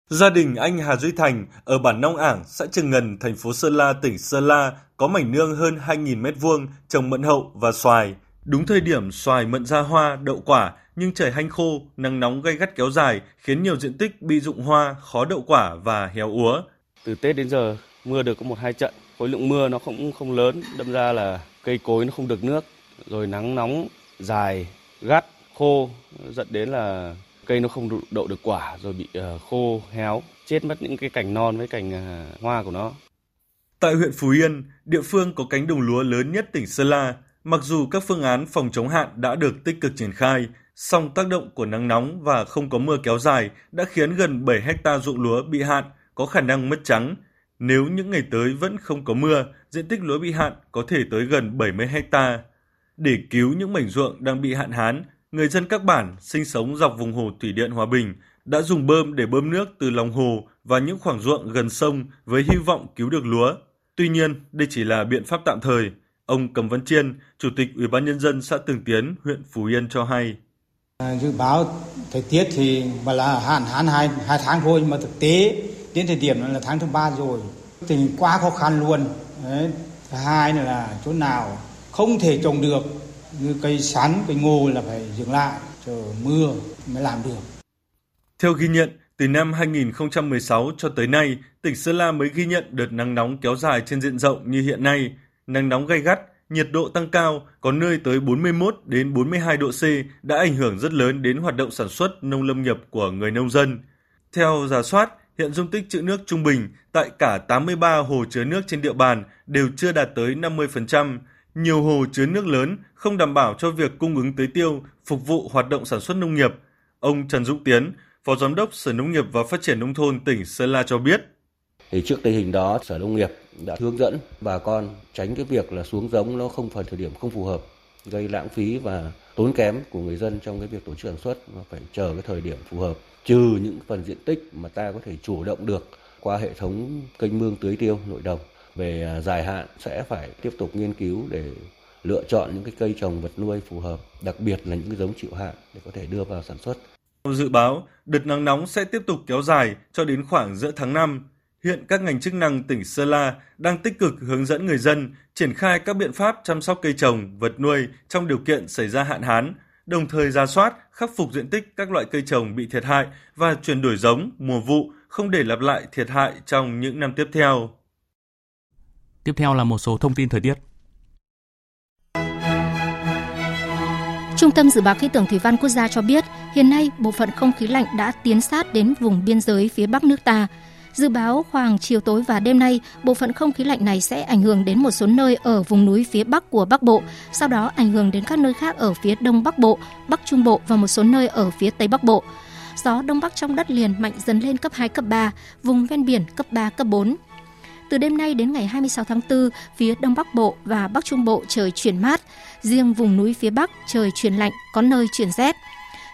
Gia đình anh Hà Duy Thành ở bản Nong Ảng, xã Trường Ngần, thành phố Sơn La, tỉnh Sơn La có mảnh nương hơn hai nghìn mét vuông trồng mận hậu và xoài. Đúng thời điểm xoài mận ra hoa, đậu quả, nhưng trời hanh khô, nắng nóng gay gắt kéo dài khiến nhiều diện tích bị rụng hoa, khó đậu quả và héo úa. Từ Tết đến giờ mưa được có một hai trận, khối lượng mưa nó cũng không lớn, đâm ra là cây cối nó không được nước, rồi nắng nóng dài, gắt, khô dẫn đến là cây nó không đậu được quả, rồi bị khô, héo, chết mất những cái cành non với cành hoa của nó. Tại huyện Phú Yên, địa phương có cánh đồng lúa lớn nhất tỉnh Sơn La, mặc dù các phương án phòng chống hạn đã được tích cực triển khai, song tác động của nắng nóng và không có mưa kéo dài đã khiến gần bảy héc ta ruộng lúa bị hạn, có khả năng mất trắng. Nếu những ngày tới vẫn không có mưa, diện tích lúa bị hạn có thể tới gần bảy mươi héc ta. Để cứu những mảnh ruộng đang bị hạn hán, người dân các bản sinh sống dọc vùng hồ thủy điện Hòa Bình đã dùng bơm để bơm nước từ lòng hồ và những khoảng ruộng gần sông với hy vọng cứu được lúa. Tuy nhiên, đây chỉ là biện pháp tạm thời. Ông Cầm Văn Chiên, Chủ tịch Ủy ban Nhân dân xã Tường Tiến, huyện Phú Yên cho hay. Dự báo thời tiết thì mà là hạn hán hai, hai tháng thôi, mà thực tế đến thời điểm là tháng thứ ba rồi. Tình quá khó khăn luôn. Đấy. Thứ hai là chỗ nào không thể trồng được, như cây sắn, cây ngô là phải dừng lại, chờ mưa mới làm được. Theo ghi nhận, từ năm hai nghìn không trăm mười sáu cho tới nay, tỉnh Sơn La mới ghi nhận đợt nắng nóng kéo dài trên diện rộng như hiện nay. Nắng nóng gay gắt nhiệt độ tăng cao, có nơi tới bốn mươi mốt đến bốn mươi hai độ C đã ảnh hưởng rất lớn đến hoạt động sản xuất nông lâm nghiệp của người nông dân. Theo rà soát, hiện dung tích trữ nước trung bình tại cả tám mươi ba hồ chứa nước trên địa bàn đều chưa đạt tới năm mươi phần trăm. Nhiều hồ chứa nước lớn không đảm bảo cho việc cung ứng tưới tiêu, phục vụ hoạt động sản xuất nông nghiệp. Ông Trần Dũng Tiến, Phó Giám đốc Sở Nông nghiệp và Phát triển Nông thôn tỉnh Sơn La cho biết. Thì trước tình hình đó, Sở Nông nghiệp đã hướng dẫn bà con tránh cái việc là xuống giống nó không phần thời điểm không phù hợp, gây lãng phí và tốn kém của người dân trong cái việc tổ chức sản xuất, và phải chờ cái thời điểm phù hợp, trừ những phần diện tích mà ta có thể chủ động được qua hệ thống kênh mương tưới tiêu nội đồng. Về dài hạn sẽ phải tiếp tục nghiên cứu để lựa chọn những cái cây trồng vật nuôi phù hợp, đặc biệt là những cái giống chịu hạn để có thể đưa vào sản xuất. Dự báo, đợt nắng nóng sẽ tiếp tục kéo dài cho đến khoảng giữa tháng năm. Hiện các ngành chức năng tỉnh Sơn La đang tích cực hướng dẫn người dân triển khai các biện pháp chăm sóc cây trồng, vật nuôi trong điều kiện xảy ra hạn hán, đồng thời rà soát, khắc phục diện tích các loại cây trồng bị thiệt hại và chuyển đổi giống, mùa vụ, không để lặp lại thiệt hại trong những năm tiếp theo. Tiếp theo là một số thông tin thời tiết. Trung tâm Dự báo Khí tượng Thủy văn Quốc gia cho biết, hiện nay bộ phận không khí lạnh đã tiến sát đến vùng biên giới phía Bắc nước ta. Dự báo khoảng chiều tối và đêm nay, bộ phận không khí lạnh này sẽ ảnh hưởng đến một số nơi ở vùng núi phía Bắc của Bắc Bộ, sau đó ảnh hưởng đến các nơi khác ở phía Đông Bắc Bộ, Bắc Trung Bộ và một số nơi ở phía Tây Bắc Bộ. Gió Đông Bắc trong đất liền mạnh dần lên cấp hai, cấp ba, vùng ven biển cấp ba, cấp bốn. Từ đêm nay đến ngày hai mươi sáu tháng tư, phía Đông Bắc Bộ và Bắc Trung Bộ trời chuyển mát, riêng vùng núi phía Bắc trời chuyển lạnh, có nơi chuyển rét.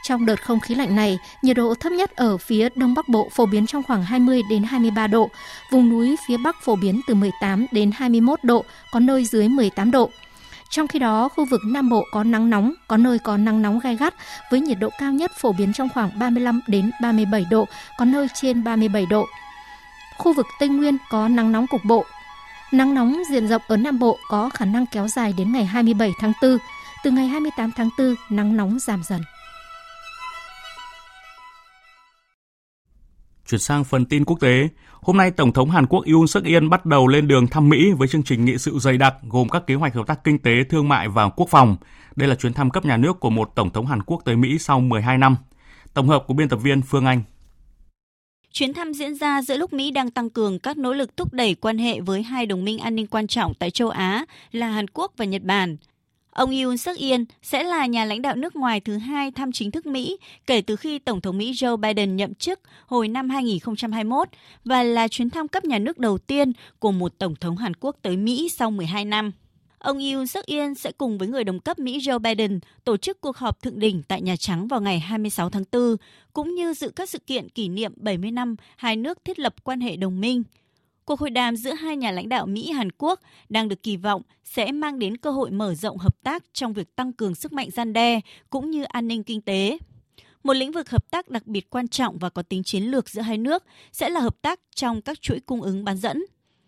Trong đợt không khí lạnh này, nhiệt độ thấp nhất ở phía Đông Bắc Bộ phổ biến trong khoảng hai mươi đến hai mươi ba độ, vùng núi phía Bắc phổ biến từ mười tám đến hai mươi mốt độ, có nơi dưới mười tám độ. Trong khi đó, khu vực Nam Bộ có nắng nóng, có nơi có nắng nóng gay gắt với nhiệt độ cao nhất phổ biến trong khoảng ba mươi lăm đến ba mươi bảy độ, có nơi trên ba mươi bảy độ. Khu vực Tây Nguyên có nắng nóng cục bộ. Nắng nóng diện rộng ở Nam Bộ có khả năng kéo dài đến ngày hai mươi bảy tháng tư. Từ ngày hai mươi tám tháng tư, nắng nóng giảm dần. Chuyển sang phần tin quốc tế. Hôm nay, Tổng thống Hàn Quốc Yoon Suk-yeol bắt đầu lên đường thăm Mỹ với chương trình nghị sự dày đặc gồm các kế hoạch hợp tác kinh tế, thương mại và quốc phòng. Đây là chuyến thăm cấp nhà nước của một Tổng thống Hàn Quốc tới Mỹ sau mười hai năm. Tổng hợp của biên tập viên Phương Anh. Chuyến thăm diễn ra giữa lúc Mỹ đang tăng cường các nỗ lực thúc đẩy quan hệ với hai đồng minh an ninh quan trọng tại châu Á là Hàn Quốc và Nhật Bản. Ông Yoon Suk-yeol sẽ là nhà lãnh đạo nước ngoài thứ hai thăm chính thức Mỹ kể từ khi Tổng thống Mỹ Joe Biden nhậm chức hồi năm hai nghìn không trăm hai mươi mốt và là chuyến thăm cấp nhà nước đầu tiên của một Tổng thống Hàn Quốc tới Mỹ sau mười hai năm. Ông Yoon Suk-yeol sẽ cùng với người đồng cấp Mỹ Joe Biden tổ chức cuộc họp thượng đỉnh tại Nhà Trắng vào ngày hai mươi sáu tháng tư, cũng như dự các sự kiện kỷ niệm bảy mươi năm hai nước thiết lập quan hệ đồng minh. Cuộc hội đàm giữa hai nhà lãnh đạo Mỹ-Hàn Quốc đang được kỳ vọng sẽ mang đến cơ hội mở rộng hợp tác trong việc tăng cường sức mạnh răn đe cũng như an ninh kinh tế. Một lĩnh vực hợp tác đặc biệt quan trọng và có tính chiến lược giữa hai nước sẽ là hợp tác trong các chuỗi cung ứng bán dẫn.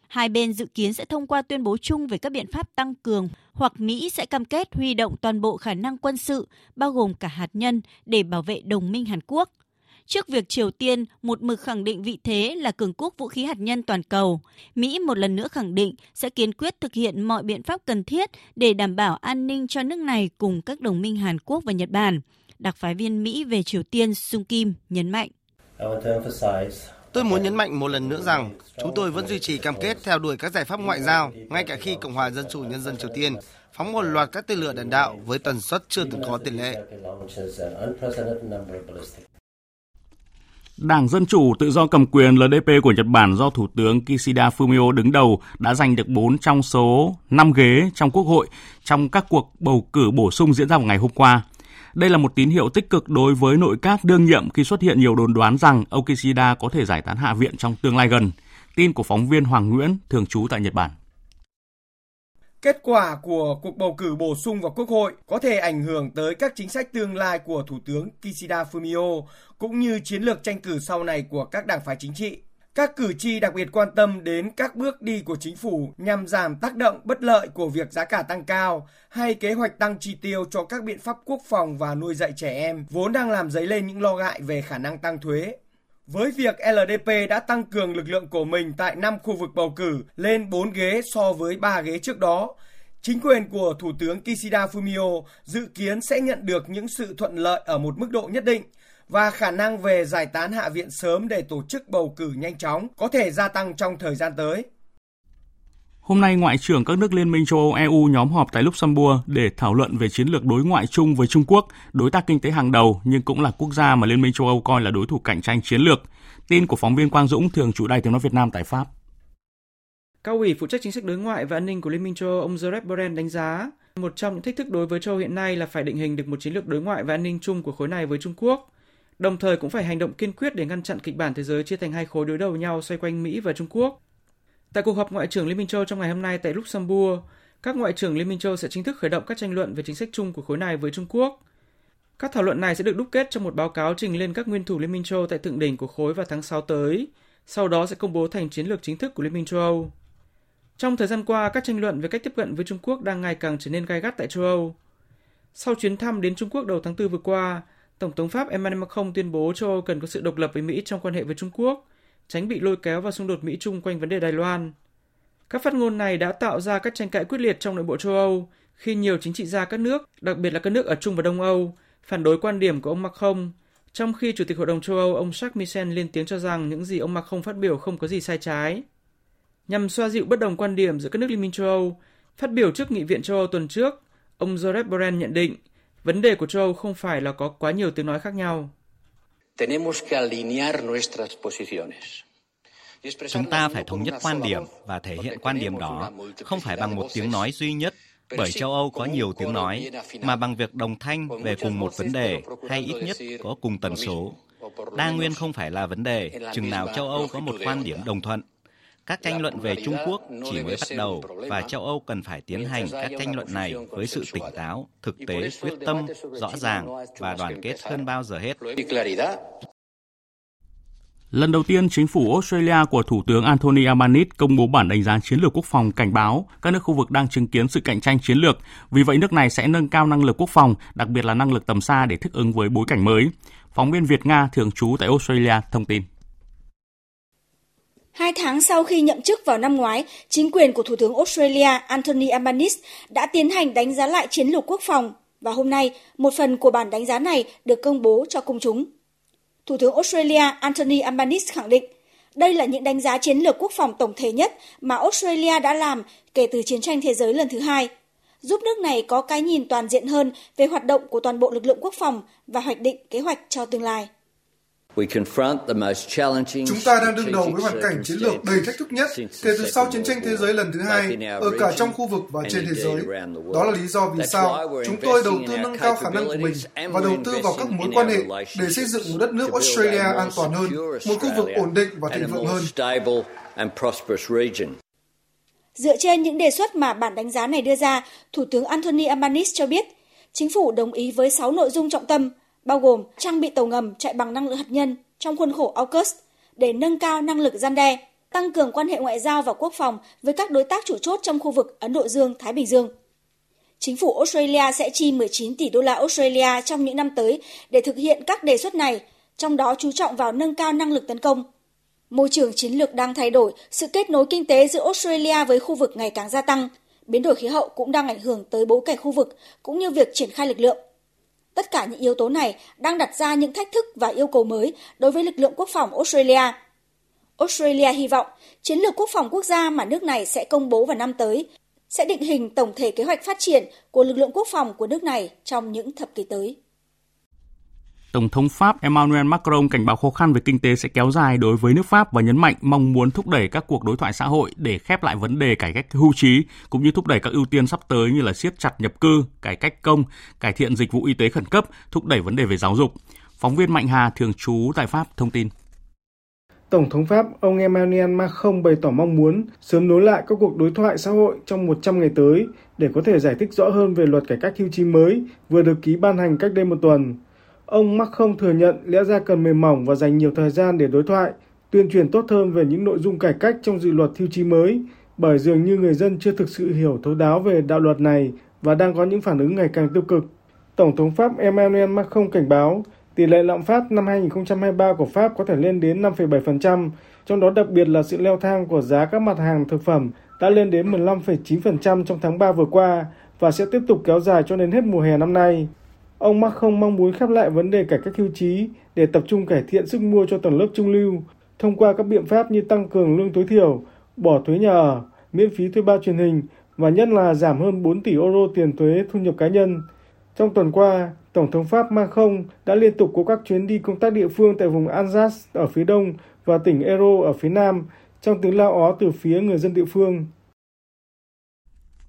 Hai bên dự kiến sẽ thông qua tuyên bố chung về các biện pháp tăng cường hoặc Mỹ sẽ cam kết huy động toàn bộ khả năng quân sự, bao gồm cả hạt nhân, để bảo vệ đồng minh Hàn Quốc. Trước việc Triều Tiên một mực khẳng định vị thế là cường quốc vũ khí hạt nhân toàn cầu, Mỹ một lần nữa khẳng định sẽ kiên quyết thực hiện mọi biện pháp cần thiết để đảm bảo an ninh cho nước này cùng các đồng minh Hàn Quốc và Nhật Bản. Đặc phái viên Mỹ về Triều Tiên Sung Kim nhấn mạnh. Tôi muốn nhấn mạnh một lần nữa rằng chúng tôi vẫn duy trì cam kết theo đuổi các giải pháp ngoại giao ngay cả khi Cộng hòa Dân chủ Nhân dân Triều Tiên phóng một loạt các tên lửa đạn đạo với tần suất chưa từng có tiền lệ. Đảng Dân chủ tự do cầm quyền L D P của Nhật Bản do Thủ tướng Kishida Fumio đứng đầu đã giành được bốn trong số năm ghế trong Quốc hội trong các cuộc bầu cử bổ sung diễn ra vào ngày hôm qua. Đây là một tín hiệu tích cực đối với nội các đương nhiệm khi xuất hiện nhiều đồn đoán rằng ông Kishida có thể giải tán Hạ viện trong tương lai gần. Tin của phóng viên Hoàng Nguyễn, thường trú tại Nhật Bản. Kết quả của cuộc bầu cử bổ sung vào Quốc hội có thể ảnh hưởng tới các chính sách tương lai của Thủ tướng Kishida Fumio, cũng như chiến lược tranh cử sau này của các đảng phái chính trị. Các cử tri đặc biệt quan tâm đến các bước đi của chính phủ nhằm giảm tác động bất lợi của việc giá cả tăng cao hay kế hoạch tăng chi tiêu cho các biện pháp quốc phòng và nuôi dạy trẻ em vốn đang làm dấy lên những lo ngại về khả năng tăng thuế. Với việc L D P đã tăng cường lực lượng của mình tại năm khu vực bầu cử lên bốn ghế so với ba ghế trước đó, Chính quyền của Thủ tướng Kishida Fumio dự kiến sẽ nhận được những sự thuận lợi ở một mức độ nhất định và khả năng về giải tán Hạ viện sớm để tổ chức bầu cử nhanh chóng có thể gia tăng trong thời gian tới. Hôm nay, Ngoại trưởng các nước Liên minh châu Âu e u nhóm họp tại Luxembourg để thảo luận về chiến lược đối ngoại chung với Trung Quốc, đối tác kinh tế hàng đầu nhưng cũng là quốc gia mà Liên minh châu Âu coi là đối thủ cạnh tranh chiến lược. Tin của phóng viên Quang Dũng, thường trú Đài Tiếng nói Việt Nam tại Pháp. Cao ủy phụ trách chính sách đối ngoại và an ninh của Liên minh châu Âu, ông Josep Borrell đánh giá, một trong những thách thức đối với châu Âu hiện nay là phải định hình được một chiến lược đối ngoại và an ninh chung của khối này với Trung Quốc, đồng thời cũng phải hành động kiên quyết để ngăn chặn kịch bản thế giới chia thành hai khối đối đầu nhau xoay quanh Mỹ và Trung Quốc. Tại cuộc họp Ngoại trưởng Liên minh châu Âu trong ngày hôm nay tại Luxembourg, các Ngoại trưởng Liên minh châu Âu sẽ chính thức khởi động các tranh luận về chính sách chung của khối này với Trung Quốc. Các thảo luận này sẽ được đúc kết trong một báo cáo trình lên các nguyên thủ Liên minh châu Âu tại thượng đỉnh của khối vào tháng sáu tới, sau đó sẽ công bố thành chiến lược chính thức của Liên minh châu Âu. Trong thời gian qua, các tranh luận về cách tiếp cận với Trung Quốc đang ngày càng trở nên gay gắt tại châu Âu. Sau chuyến thăm đến Trung Quốc đầu tháng tư vừa qua, Tổng thống Pháp Emmanuel Macron tuyên bố châu Âu cần có sự độc lập với Mỹ trong quan hệ với Trung Quốc, tránh bị lôi kéo vào xung đột Mỹ-Trung quanh vấn đề Đài Loan. Các phát ngôn này đã tạo ra các tranh cãi quyết liệt trong nội bộ châu Âu khi nhiều chính trị gia các nước, đặc biệt là các nước ở Trung và Đông Âu, phản đối quan điểm của ông Macron, trong khi Chủ tịch Hội đồng châu Âu ông Charles Michel lên tiếng cho rằng những gì ông Macron phát biểu không có gì sai trái. Nhằm xoa dịu bất đồng quan điểm giữa các nước Liên minh châu Âu, phát biểu trước Nghị viện châu Âu tuần trước, ông Josep Borrell nhận định vấn đề của châu Âu không phải là có quá nhiều tiếng nói khác nhau. Chúng ta phải thống nhất quan điểm và thể hiện quan điểm đó không phải bằng một tiếng nói duy nhất, bởi châu Âu có nhiều tiếng nói, mà bằng việc đồng thanh về cùng một vấn đề hay ít nhất có cùng tần số. Đa nguyên không phải là vấn đề chừng nào châu Âu có một quan điểm đồng thuận. Các tranh luận về Trung Quốc chỉ mới bắt đầu và châu Âu cần phải tiến hành các tranh luận này với sự tỉnh táo, thực tế, quyết tâm, rõ ràng và đoàn kết hơn bao giờ hết. Lần đầu tiên, chính phủ Australia của Thủ tướng Anthony Albanese công bố bản đánh giá chiến lược quốc phòng cảnh báo các nước khu vực đang chứng kiến sự cạnh tranh chiến lược. Vì vậy, nước này sẽ nâng cao năng lực quốc phòng, đặc biệt là năng lực tầm xa để thích ứng với bối cảnh mới. Phóng viên Việt-Nga thường trú tại Australia thông tin. Hai tháng sau khi nhậm chức vào năm ngoái, chính quyền của Thủ tướng Australia Anthony Albanese đã tiến hành đánh giá lại chiến lược quốc phòng và hôm nay một phần của bản đánh giá này được công bố cho công chúng. Thủ tướng Australia Anthony Albanese khẳng định đây là những đánh giá chiến lược quốc phòng tổng thể nhất mà Australia đã làm kể từ chiến tranh thế giới lần thứ hai, giúp nước này có cái nhìn toàn diện hơn về hoạt động của toàn bộ lực lượng quốc phòng và hoạch định kế hoạch cho tương lai. Chúng ta đang đương đầu với hoàn cảnh chiến lược đầy thách thức nhất kể từ sau chiến tranh thế giới lần thứ hai ở cả trong khu vực và trên thế giới. Đó là lý do vì sao chúng tôi đầu tư nâng cao khả năng của mình và đầu tư vào các mối quan hệ để xây dựng một đất nước Australia an toàn hơn, một khu vực ổn định và thịnh vượng hơn. Dựa trên những đề xuất mà bản đánh giá này đưa ra, Thủ tướng Anthony Albanese cho biết chính phủ đồng ý với sáu nội dung trọng tâm, bao gồm trang bị tàu ngầm chạy bằng năng lượng hạt nhân trong khuôn khổ AUKUS để nâng cao năng lực răn đe, tăng cường quan hệ ngoại giao và quốc phòng với các đối tác chủ chốt trong khu vực Ấn Độ Dương-Thái Bình Dương. Chính phủ Australia sẽ chi mười chín tỷ đô la Australia trong những năm tới để thực hiện các đề xuất này, trong đó chú trọng vào nâng cao năng lực tấn công. Môi trường chiến lược đang thay đổi, sự kết nối kinh tế giữa Australia với khu vực ngày càng gia tăng, biến đổi khí hậu cũng đang ảnh hưởng tới bối cảnh khu vực cũng như việc triển khai lực lượng. Tất cả những yếu tố này đang đặt ra những thách thức và yêu cầu mới đối với lực lượng quốc phòng Australia. Australia hy vọng chiến lược quốc phòng quốc gia mà nước này sẽ công bố vào năm tới sẽ định hình tổng thể kế hoạch phát triển của lực lượng quốc phòng của nước này trong những thập kỷ tới. Tổng thống Pháp Emmanuel Macron cảnh báo khó khăn về kinh tế sẽ kéo dài đối với nước Pháp và nhấn mạnh mong muốn thúc đẩy các cuộc đối thoại xã hội để khép lại vấn đề cải cách hưu trí, cũng như thúc đẩy các ưu tiên sắp tới như là siết chặt nhập cư, cải cách công, cải thiện dịch vụ y tế khẩn cấp, thúc đẩy vấn đề về giáo dục. Phóng viên Mạnh Hà, thường trú tại Pháp, thông tin. Tổng thống Pháp, ông Emmanuel Macron bày tỏ mong muốn sớm nối lại các cuộc đối thoại xã hội trong một trăm ngày tới để có thể giải thích rõ hơn về luật cải cách hưu trí mới vừa được ký ban hành cách đây một tuần. Ông Macron thừa nhận lẽ ra cần mềm mỏng và dành nhiều thời gian để đối thoại, tuyên truyền tốt hơn về những nội dung cải cách trong dự luật hưu trí mới, bởi dường như người dân chưa thực sự hiểu thấu đáo về đạo luật này và đang có những phản ứng ngày càng tiêu cực. Tổng thống Pháp Emmanuel Macron cảnh báo tỷ lệ lạm phát năm hai không hai ba của Pháp có thể lên đến năm phẩy bảy phần trăm, trong đó đặc biệt là sự leo thang của giá các mặt hàng thực phẩm đã lên đến mười lăm phẩy chín phần trăm trong tháng ba vừa qua và sẽ tiếp tục kéo dài cho đến hết mùa hè năm nay. Ông Macron mong muốn khép lại vấn đề cải cách hưu trí để tập trung cải thiện sức mua cho tầng lớp trung lưu thông qua các biện pháp như tăng cường lương tối thiểu, bỏ thuế nhà ở, miễn phí thuê bao truyền hình và nhất là giảm hơn bốn tỷ euro tiền thuế thu nhập cá nhân. Trong tuần qua, Tổng thống Pháp Macron đã liên tục có các chuyến đi công tác địa phương tại vùng Alsace ở phía đông và tỉnh Ero ở phía nam, trong tiếng la ó từ phía người dân địa phương.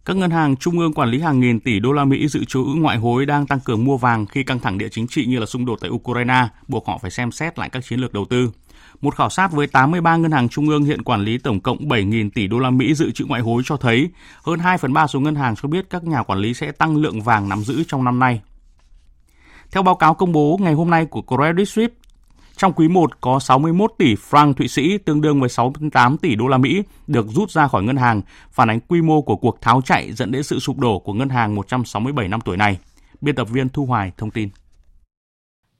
Các ngân hàng trung ương quản lý hàng nghìn tỷ đô la Mỹ dự trữ ngoại hối đang tăng cường mua vàng khi căng thẳng địa chính trị như là xung đột tại Ukraine buộc họ phải xem xét lại các chiến lược đầu tư. Một khảo sát với tám mươi ba ngân hàng trung ương hiện quản lý tổng cộng bảy nghìn tỷ đô la Mỹ dự trữ ngoại hối cho thấy hơn hai phần ba số ngân hàng cho biết các nhà quản lý sẽ tăng lượng vàng nắm giữ trong năm nay. Theo báo cáo công bố ngày hôm nay của Credit Suisse, trong quý một có sáu mươi mốt tỷ franc Thụy Sĩ tương đương với sáu mươi tám tỷ đô la Mỹ được rút ra khỏi ngân hàng, phản ánh quy mô của cuộc tháo chạy dẫn đến sự sụp đổ của ngân hàng một trăm sáu mươi bảy năm tuổi này. Biên tập viên Thu Hoài thông tin.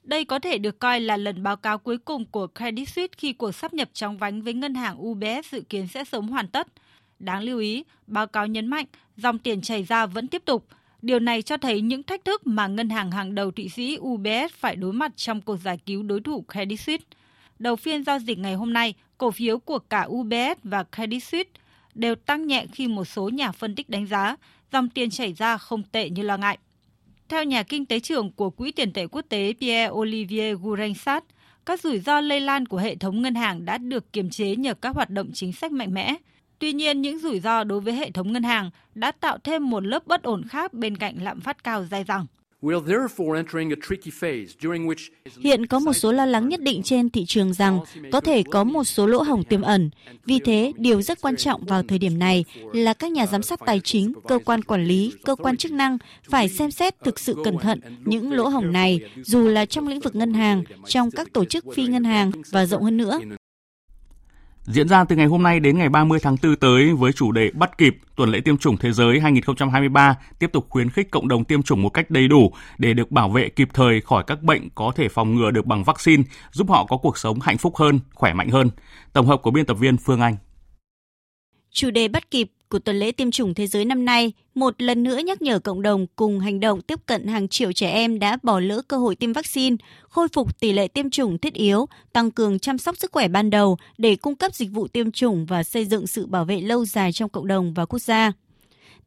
Đây có thể được coi là lần báo cáo cuối cùng của Credit Suisse khi cuộc sáp nhập chóng vánh với ngân hàng U B S dự kiến sẽ sớm hoàn tất. Đáng lưu ý, báo cáo nhấn mạnh dòng tiền chảy ra vẫn tiếp tục. Điều này cho thấy những thách thức mà ngân hàng hàng đầu Thụy Sĩ U B S phải đối mặt trong cuộc giải cứu đối thủ Credit Suisse. Đầu phiên giao dịch ngày hôm nay, cổ phiếu của cả U B S và Credit Suisse đều tăng nhẹ khi một số nhà phân tích đánh giá dòng tiền chảy ra không tệ như lo ngại. Theo nhà kinh tế trưởng của Quỹ tiền tệ quốc tế Pierre-Olivier Gourenssat, các rủi ro lây lan của hệ thống ngân hàng đã được kiềm chế nhờ các hoạt động chính sách mạnh mẽ. Tuy nhiên, những rủi ro đối với hệ thống ngân hàng đã tạo thêm một lớp bất ổn khác bên cạnh lạm phát cao dai dẳng. Hiện có một số lo lắng nhất định trên thị trường rằng có thể có một số lỗ hổng tiềm ẩn. Vì thế, điều rất quan trọng vào thời điểm này là các nhà giám sát tài chính, cơ quan quản lý, cơ quan chức năng phải xem xét thực sự cẩn thận những lỗ hổng này, dù là trong lĩnh vực ngân hàng, trong các tổ chức phi ngân hàng và rộng hơn nữa. Diễn ra từ ngày hôm nay đến ngày ba mươi tháng tư tới với chủ đề Bắt kịp, tuần lễ tiêm chủng thế giới hai không hai ba tiếp tục khuyến khích cộng đồng tiêm chủng một cách đầy đủ để được bảo vệ kịp thời khỏi các bệnh có thể phòng ngừa được bằng vaccine, giúp họ có cuộc sống hạnh phúc hơn, khỏe mạnh hơn. Tổng hợp của biên tập viên Phương Anh. Chủ đề Bắt kịp của tuần lễ tiêm chủng thế giới năm nay một lần nữa nhắc nhở cộng đồng cùng hành động tiếp cận hàng triệu trẻ em đã bỏ lỡ cơ hội tiêm vaccine, khôi phục tỷ lệ tiêm chủng thiết yếu, tăng cường chăm sóc sức khỏe ban đầu để cung cấp dịch vụ tiêm chủng và xây dựng sự bảo vệ lâu dài trong cộng đồng và quốc gia.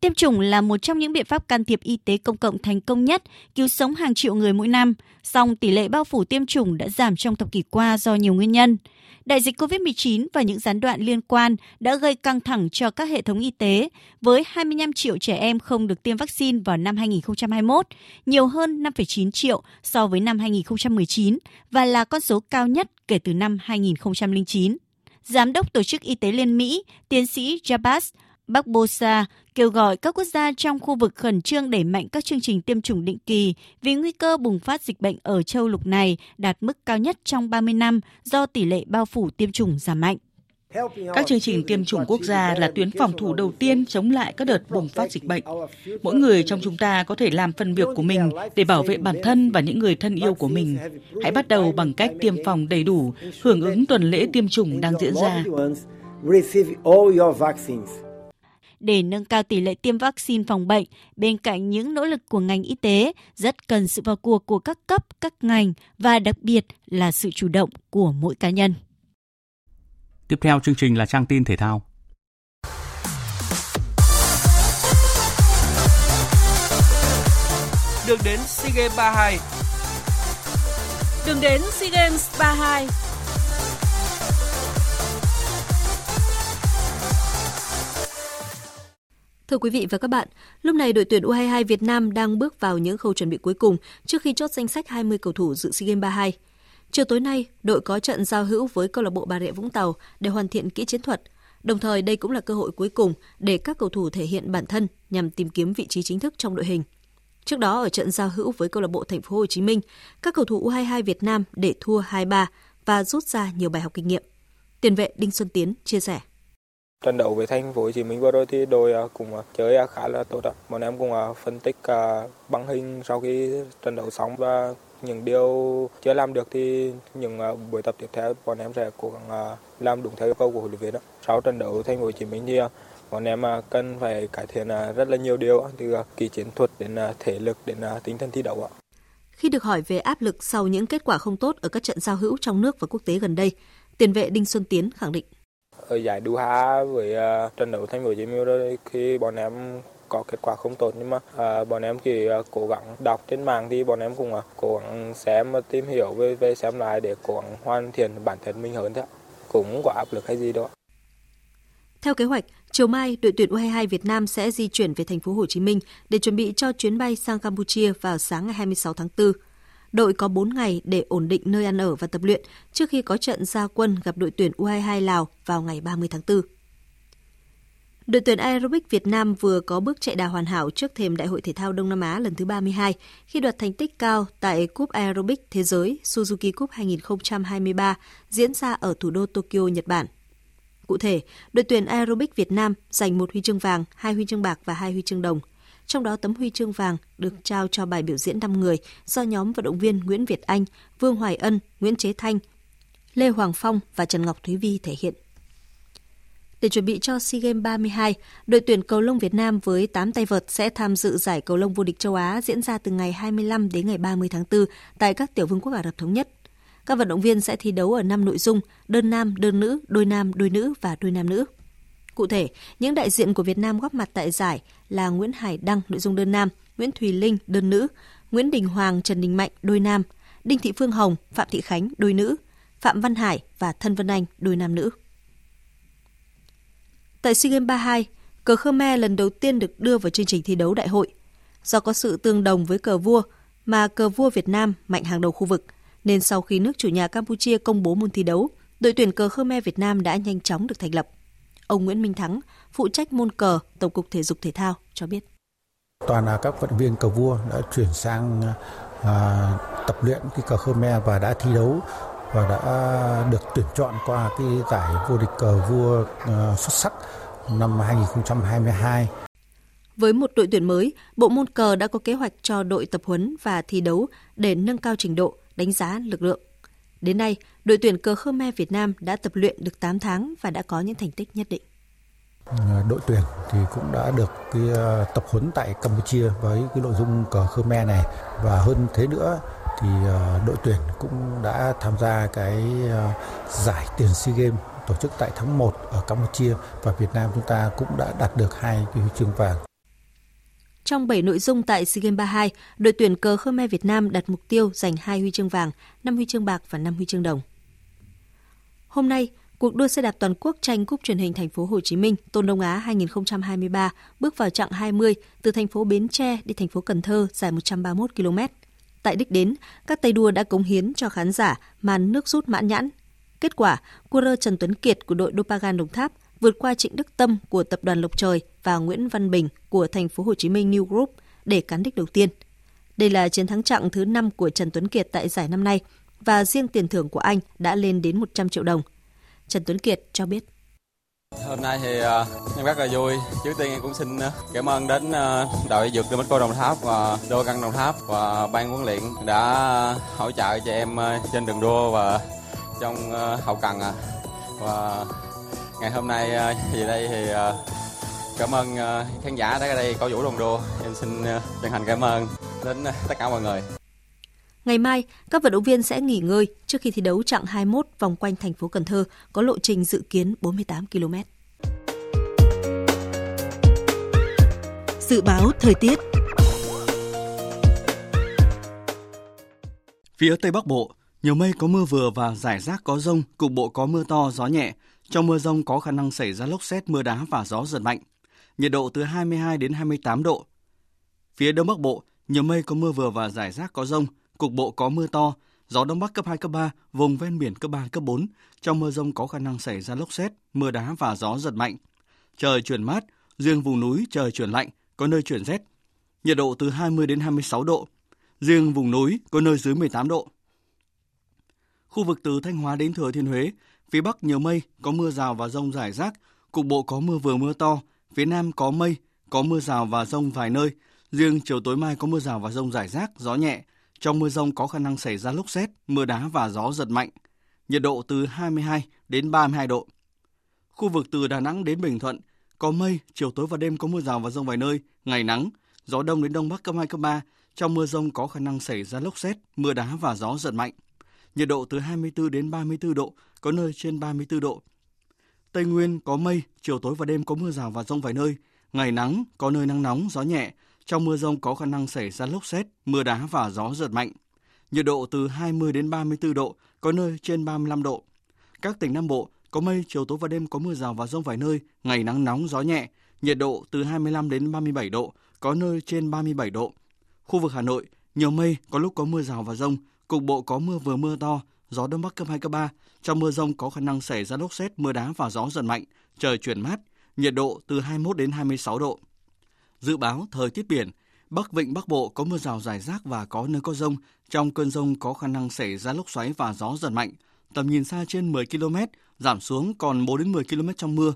Tiêm chủng là một trong những biện pháp can thiệp y tế công cộng thành công nhất, cứu sống hàng triệu người mỗi năm, song tỷ lệ bao phủ tiêm chủng đã giảm trong thập kỷ qua do nhiều nguyên nhân. Đại dịch covid mười chín và những gián đoạn liên quan đã gây căng thẳng cho các hệ thống y tế, với hai mươi lăm triệu trẻ em không được tiêm vaccine vào năm hai không hai mốt, nhiều hơn năm phẩy chín triệu so với năm hai không một chín và là con số cao nhất kể từ năm hai không không chín. Giám đốc Tổ chức Y tế Liên Mỹ, tiến sĩ Jabas Barbosa kêu gọi các quốc gia trong khu vực khẩn trương đẩy mạnh các chương trình tiêm chủng định kỳ vì nguy cơ bùng phát dịch bệnh ở châu lục này đạt mức cao nhất trong ba mươi năm do tỷ lệ bao phủ tiêm chủng giảm mạnh. Các chương trình tiêm chủng quốc gia là tuyến phòng thủ đầu tiên chống lại các đợt bùng phát dịch bệnh. Mỗi người trong chúng ta có thể làm phần việc của mình để bảo vệ bản thân và những người thân yêu của mình. Hãy bắt đầu bằng cách tiêm phòng đầy đủ, hưởng ứng tuần lễ tiêm chủng đang diễn ra. Để nâng cao tỷ lệ tiêm vaccine phòng bệnh, bên cạnh những nỗ lực của ngành y tế, rất cần sự vào cuộc của các cấp, các ngành và đặc biệt là sự chủ động của mỗi cá nhân. Tiếp theo chương trình là trang tin thể thao. Đường đến SEA Games ba mươi hai. Đường đến SEA Games ba mươi hai. Thưa quý vị và các bạn, lúc này đội tuyển U hai mươi hai Việt Nam đang bước vào những khâu chuẩn bị cuối cùng trước khi chốt danh sách hai mươi cầu thủ dự SEA Games ba mươi hai. Chiều tối nay, đội có trận giao hữu với câu lạc bộ Bà Rịa Vũng Tàu để hoàn thiện kỹ chiến thuật. Đồng thời, đây cũng là cơ hội cuối cùng để các cầu thủ thể hiện bản thân nhằm tìm kiếm vị trí chính thức trong đội hình. Trước đó ở trận giao hữu với câu lạc bộ Thành phố Hồ Chí Minh, các cầu thủ U hai mươi hai Việt Nam để thua hai ba và rút ra nhiều bài học kinh nghiệm. Tiền vệ Đinh Xuân Tiến chia sẻ. Trận đấu với Thành phố Hồ Chí Minh vừa rồi thì đội cũng chơi khá là tốt ạ. Bọn em cũng phân tích băng hình sau khi trận đấu xong và những điều chưa làm được thì những buổi tập tiếp theo bọn em sẽ cố gắng làm đúng theo yêu cầu của huấn luyện viên. Sau trận đấu Thành phố Hồ Chí Minh thì bọn em cần phải cải thiện rất là nhiều điều, từ kỹ chiến thuật đến thể lực đến tinh thần thi đấu. Khi được hỏi về áp lực sau những kết quả không tốt ở các trận giao hữu trong nước và quốc tế gần đây, tiền vệ Đinh Xuân Tiến khẳng định: ở giải Doha với trận đấu Thành phố Hồ Chí Minh rồi, khi bọn em có kết quả không tốt nhưng mà à, bọn em chỉ cố gắng đọc trên mạng thì bọn em cũng cố gắng xem tìm hiểu về, về xem lại để cố gắng hoàn thiện bản thân mình hơn thôi, cũng có áp lực hay gì đó. Theo kế hoạch, chiều mai đội tuyển u hai mươi hai Việt Nam sẽ di chuyển về thành phố Hồ Chí Minh để chuẩn bị cho chuyến bay sang Campuchia vào sáng ngày hai mươi sáu tháng tư. Đội có bốn ngày để ổn định nơi ăn ở và tập luyện trước khi có trận ra quân gặp đội tuyển u hai mươi hai Lào vào ngày ba mươi tháng tư. Đội tuyển aerobic Việt Nam vừa có bước chạy đà hoàn hảo trước thềm Đại hội Thể thao Đông Nam Á lần thứ ba mươi hai khi đoạt thành tích cao tại Cúp Aerobic Thế giới Suzuki Cup hai không hai ba diễn ra ở thủ đô Tokyo, Nhật Bản. Cụ thể, đội tuyển aerobic Việt Nam giành một huy chương vàng, hai huy chương bạc và hai huy chương đồng. Trong đó tấm huy chương vàng được trao cho bài biểu diễn năm người do nhóm vận động viên Nguyễn Việt Anh, Vương Hoài Ân, Nguyễn Chế Thanh, Lê Hoàng Phong và Trần Ngọc Thúy Vi thể hiện. Để chuẩn bị cho SEA Games ba mươi hai, đội tuyển cầu lông Việt Nam với tám tay vợt sẽ tham dự giải cầu lông vô địch châu Á diễn ra từ ngày hai mươi lăm đến ngày ba mươi tháng tư tại các tiểu vương quốc Ả Rập Thống Nhất. Các vận động viên sẽ thi đấu ở năm nội dung, đơn nam, đơn nữ, đôi nam, đôi nữ và đôi nam nữ. Cụ thể, những đại diện của Việt Nam góp mặt tại giải là Nguyễn Hải Đăng, nội dung đơn nam, Nguyễn Thùy Linh, đơn nữ, Nguyễn Đình Hoàng, Trần Đình Mạnh, đôi nam, Đinh Thị Phương Hồng, Phạm Thị Khánh, đôi nữ, Phạm Văn Hải và Thân Vân Anh, đôi nam nữ. Tại SEA Games ba mươi hai, cờ Khmer lần đầu tiên được đưa vào chương trình thi đấu đại hội. Do có sự tương đồng với cờ vua mà cờ vua Việt Nam mạnh hàng đầu khu vực, nên sau khi nước chủ nhà Campuchia công bố môn thi đấu, đội tuyển cờ Khmer Việt Nam đã nhanh chóng được thành lập. Ông Nguyễn Minh Thắng, phụ trách môn cờ, Tổng cục Thể dục Thể thao cho biết: toàn là các vận động viên cờ vua đã chuyển sang à, tập luyện cái cờ Khmer và đã thi đấu và đã được tuyển chọn qua cái giải vô địch cờ vua à, xuất sắc năm hai không hai hai. Với một đội tuyển mới, bộ môn cờ đã có kế hoạch cho đội tập huấn và thi đấu để nâng cao trình độ, đánh giá lực lượng. Đến nay, đội tuyển cờ Khmer Việt Nam đã tập luyện được tám tháng và đã có những thành tích nhất định. Đội tuyển thì cũng đã được cái tập huấn tại Campuchia với cái nội dung cờ Khmer này, và hơn thế nữa thì đội tuyển cũng đã tham gia cái giải tiền SEA Games tổ chức tại tháng một ở Campuchia, và Việt Nam chúng ta cũng đã đạt được hai cái huy chương vàng. Trong bảy nội dung tại SEA Games ba mươi hai, đội tuyển cờ Khmer Việt Nam đặt mục tiêu giành hai huy chương vàng, năm huy chương bạc và năm huy chương đồng. Hôm nay, cuộc đua xe đạp toàn quốc tranh Cúp Truyền hình Thành phố Hồ Chí Minh Tôn Đông Á hai không hai ba bước vào chặng hai mươi từ thành phố Bến Tre đi thành phố Cần Thơ dài một trăm ba mươi mốt ki lô mét. Tại đích đến, các tay đua đã cống hiến cho khán giả màn nước rút mãn nhãn. Kết quả, coureur Trần Tuấn Kiệt của đội Dopagan Đồng Tháp vượt qua Trịnh Đức Tâm của tập đoàn Lộc Trời và Nguyễn Văn Bình của thành phố Hồ Chí Minh New Group để cán đích đầu tiên. Đây là chiến thắng chặng thứ năm của Trần Tuấn Kiệt tại giải năm nay, và riêng tiền thưởng của anh đã lên đến một trăm triệu đồng. Trần Tuấn Kiệt cho biết: hôm nay thì uh, em rất là vui. Trước tiên em cũng xin uh, cảm ơn đến uh, đội dược của Mexco Đồng Tháp và đô căn Đồng Tháp và ban huấn luyện đã uh, hỗ trợ cho em uh, trên đường đua và trong uh, hậu cần uh, và ngày hôm nay về đây thì cảm ơn khán giả đã ở đây cổ vũ đồng đô. Em xin chân thành cảm ơn đến tất cả mọi người. Ngày mai, các vận động viên sẽ nghỉ ngơi trước khi thi đấu chặng hai mươi mốt vòng quanh thành phố Cần Thơ có lộ trình dự kiến bốn mươi tám ki lô mét. Dự báo thời tiết. Phía Tây Bắc Bộ, nhiều mây có mưa vừa và rải rác có dông, cục bộ có mưa to, gió nhẹ. Trong mưa dông có khả năng xảy ra lốc sét, mưa đá và gió giật mạnh. Nhiệt độ từ hai mươi hai đến hai mươi tám độ. Phía Đông Bắc Bộ, nhiều mây có mưa vừa và rải rác có dông, cục bộ có mưa to, gió Đông Bắc cấp hai, cấp ba, vùng ven biển cấp ba, cấp bốn. Trong mưa dông có khả năng xảy ra lốc sét, mưa đá và gió giật mạnh. Trời chuyển mát, riêng vùng núi trời chuyển lạnh, có nơi chuyển rét. Nhiệt độ từ hai mươi đến hai mươi sáu độ, riêng vùng núi có nơi dưới mười tám độ. Khu vực từ Thanh Hóa đến Thừa Thiên Huế, phía Bắc nhiều mây, có mưa rào và dông rải rác, cục bộ có mưa vừa mưa to, phía Nam có mây, có mưa rào và dông vài nơi, riêng chiều tối mai có mưa rào và dông rải rác, gió nhẹ. Trong mưa dông có khả năng xảy ra lốc sét, mưa đá và gió giật mạnh, nhiệt độ từ hai mươi hai đến ba mươi hai độ. Khu vực từ Đà Nẵng đến Bình Thuận, có mây, chiều tối và đêm có mưa rào và dông vài nơi, ngày nắng, gió đông đến đông bắc cấp hai, cấp ba. Trong mưa dông có khả năng xảy ra lốc sét, mưa đá và gió giật mạnh. Nhiệt độ từ hai mươi tư đến ba mươi tư độ, có nơi trên ba mươi tư độ. Tây Nguyên có mây, chiều tối và đêm có mưa rào và dông vài nơi, ngày nắng, có nơi nắng nóng, gió nhẹ. Trong mưa dông có khả năng xảy ra lốc sét, mưa đá và gió giật mạnh. Nhiệt độ từ hai mươi đến ba mươi tư độ, có nơi trên ba mươi lăm độ. Các tỉnh Nam Bộ có mây, chiều tối và đêm có mưa rào và dông vài nơi, ngày nắng nóng, gió nhẹ. Nhiệt độ từ hai mươi lăm đến ba mươi bảy độ, có nơi trên ba mươi bảy độ. Khu vực Hà Nội, nhiều mây, có lúc có mưa rào và dông, cục bộ có mưa vừa mưa to, gió đông bắc cấp hai, cấp ba. Trong mưa dông có khả năng xảy ra lốc sét, mưa đá và gió giật mạnh, trời chuyển mát, nhiệt độ từ hai mươi mốt đến hai mươi sáu độ. Dự báo thời tiết biển, Bắc Vịnh Bắc Bộ có mưa rào rải rác và có nơi có dông, trong cơn dông có khả năng xảy ra lốc xoáy và gió giật mạnh, tầm nhìn xa trên mười ki lô mét, giảm xuống còn bốn đến mười ki lô mét trong mưa.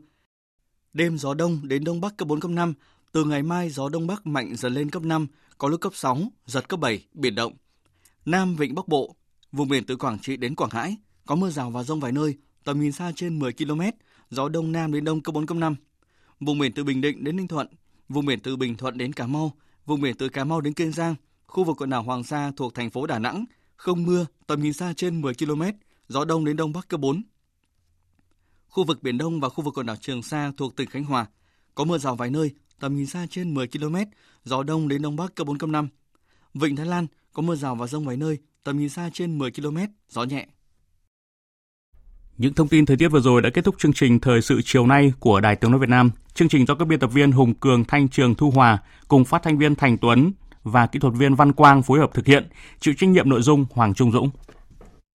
Đêm gió đông đến đông bắc cấp bốn, cấp năm, từ ngày mai gió đông bắc mạnh dần lên cấp năm, có lúc cấp sáu, giật cấp bảy, biển động. Nam Vịnh Bắc Bộ, vùng biển từ Quảng Trị đến Quảng Ngãi, có mưa rào và dông vài nơi, tầm nhìn xa trên mười ki lô mét, gió đông nam đến đông cấp bốn, cấp năm. Vùng biển từ Bình Định đến Ninh Thuận, vùng biển từ Bình Thuận đến Cà Mau, vùng biển từ Cà Mau đến Kiên Giang, khu vực quần đảo Hoàng Sa thuộc thành phố Đà Nẵng, không mưa, tầm nhìn xa trên mười ki lô mét, gió đông đến đông bắc cấp bốn. Khu vực Biển Đông và khu vực quần đảo Trường Sa thuộc tỉnh Khánh Hòa, có mưa rào vài nơi, tầm nhìn xa trên mười ki lô mét, gió đông đến đông bắc cấp bốn, cấp năm. Vịnh Thái Lan, có mưa rào và dông vài nơi, tầm nhìn xa trên mười ki lô mét, gió nhẹ. Những thông tin thời tiết vừa rồi đã kết thúc chương trình Thời sự chiều nay của Đài Tiếng nói Việt Nam. Chương trình do các biên tập viên Hùng Cường, Thanh Trường, Thu Hòa cùng phát thanh viên Thành Tuấn và kỹ thuật viên Văn Quang phối hợp thực hiện, chịu trách nhiệm nội dung Hoàng Trung Dũng.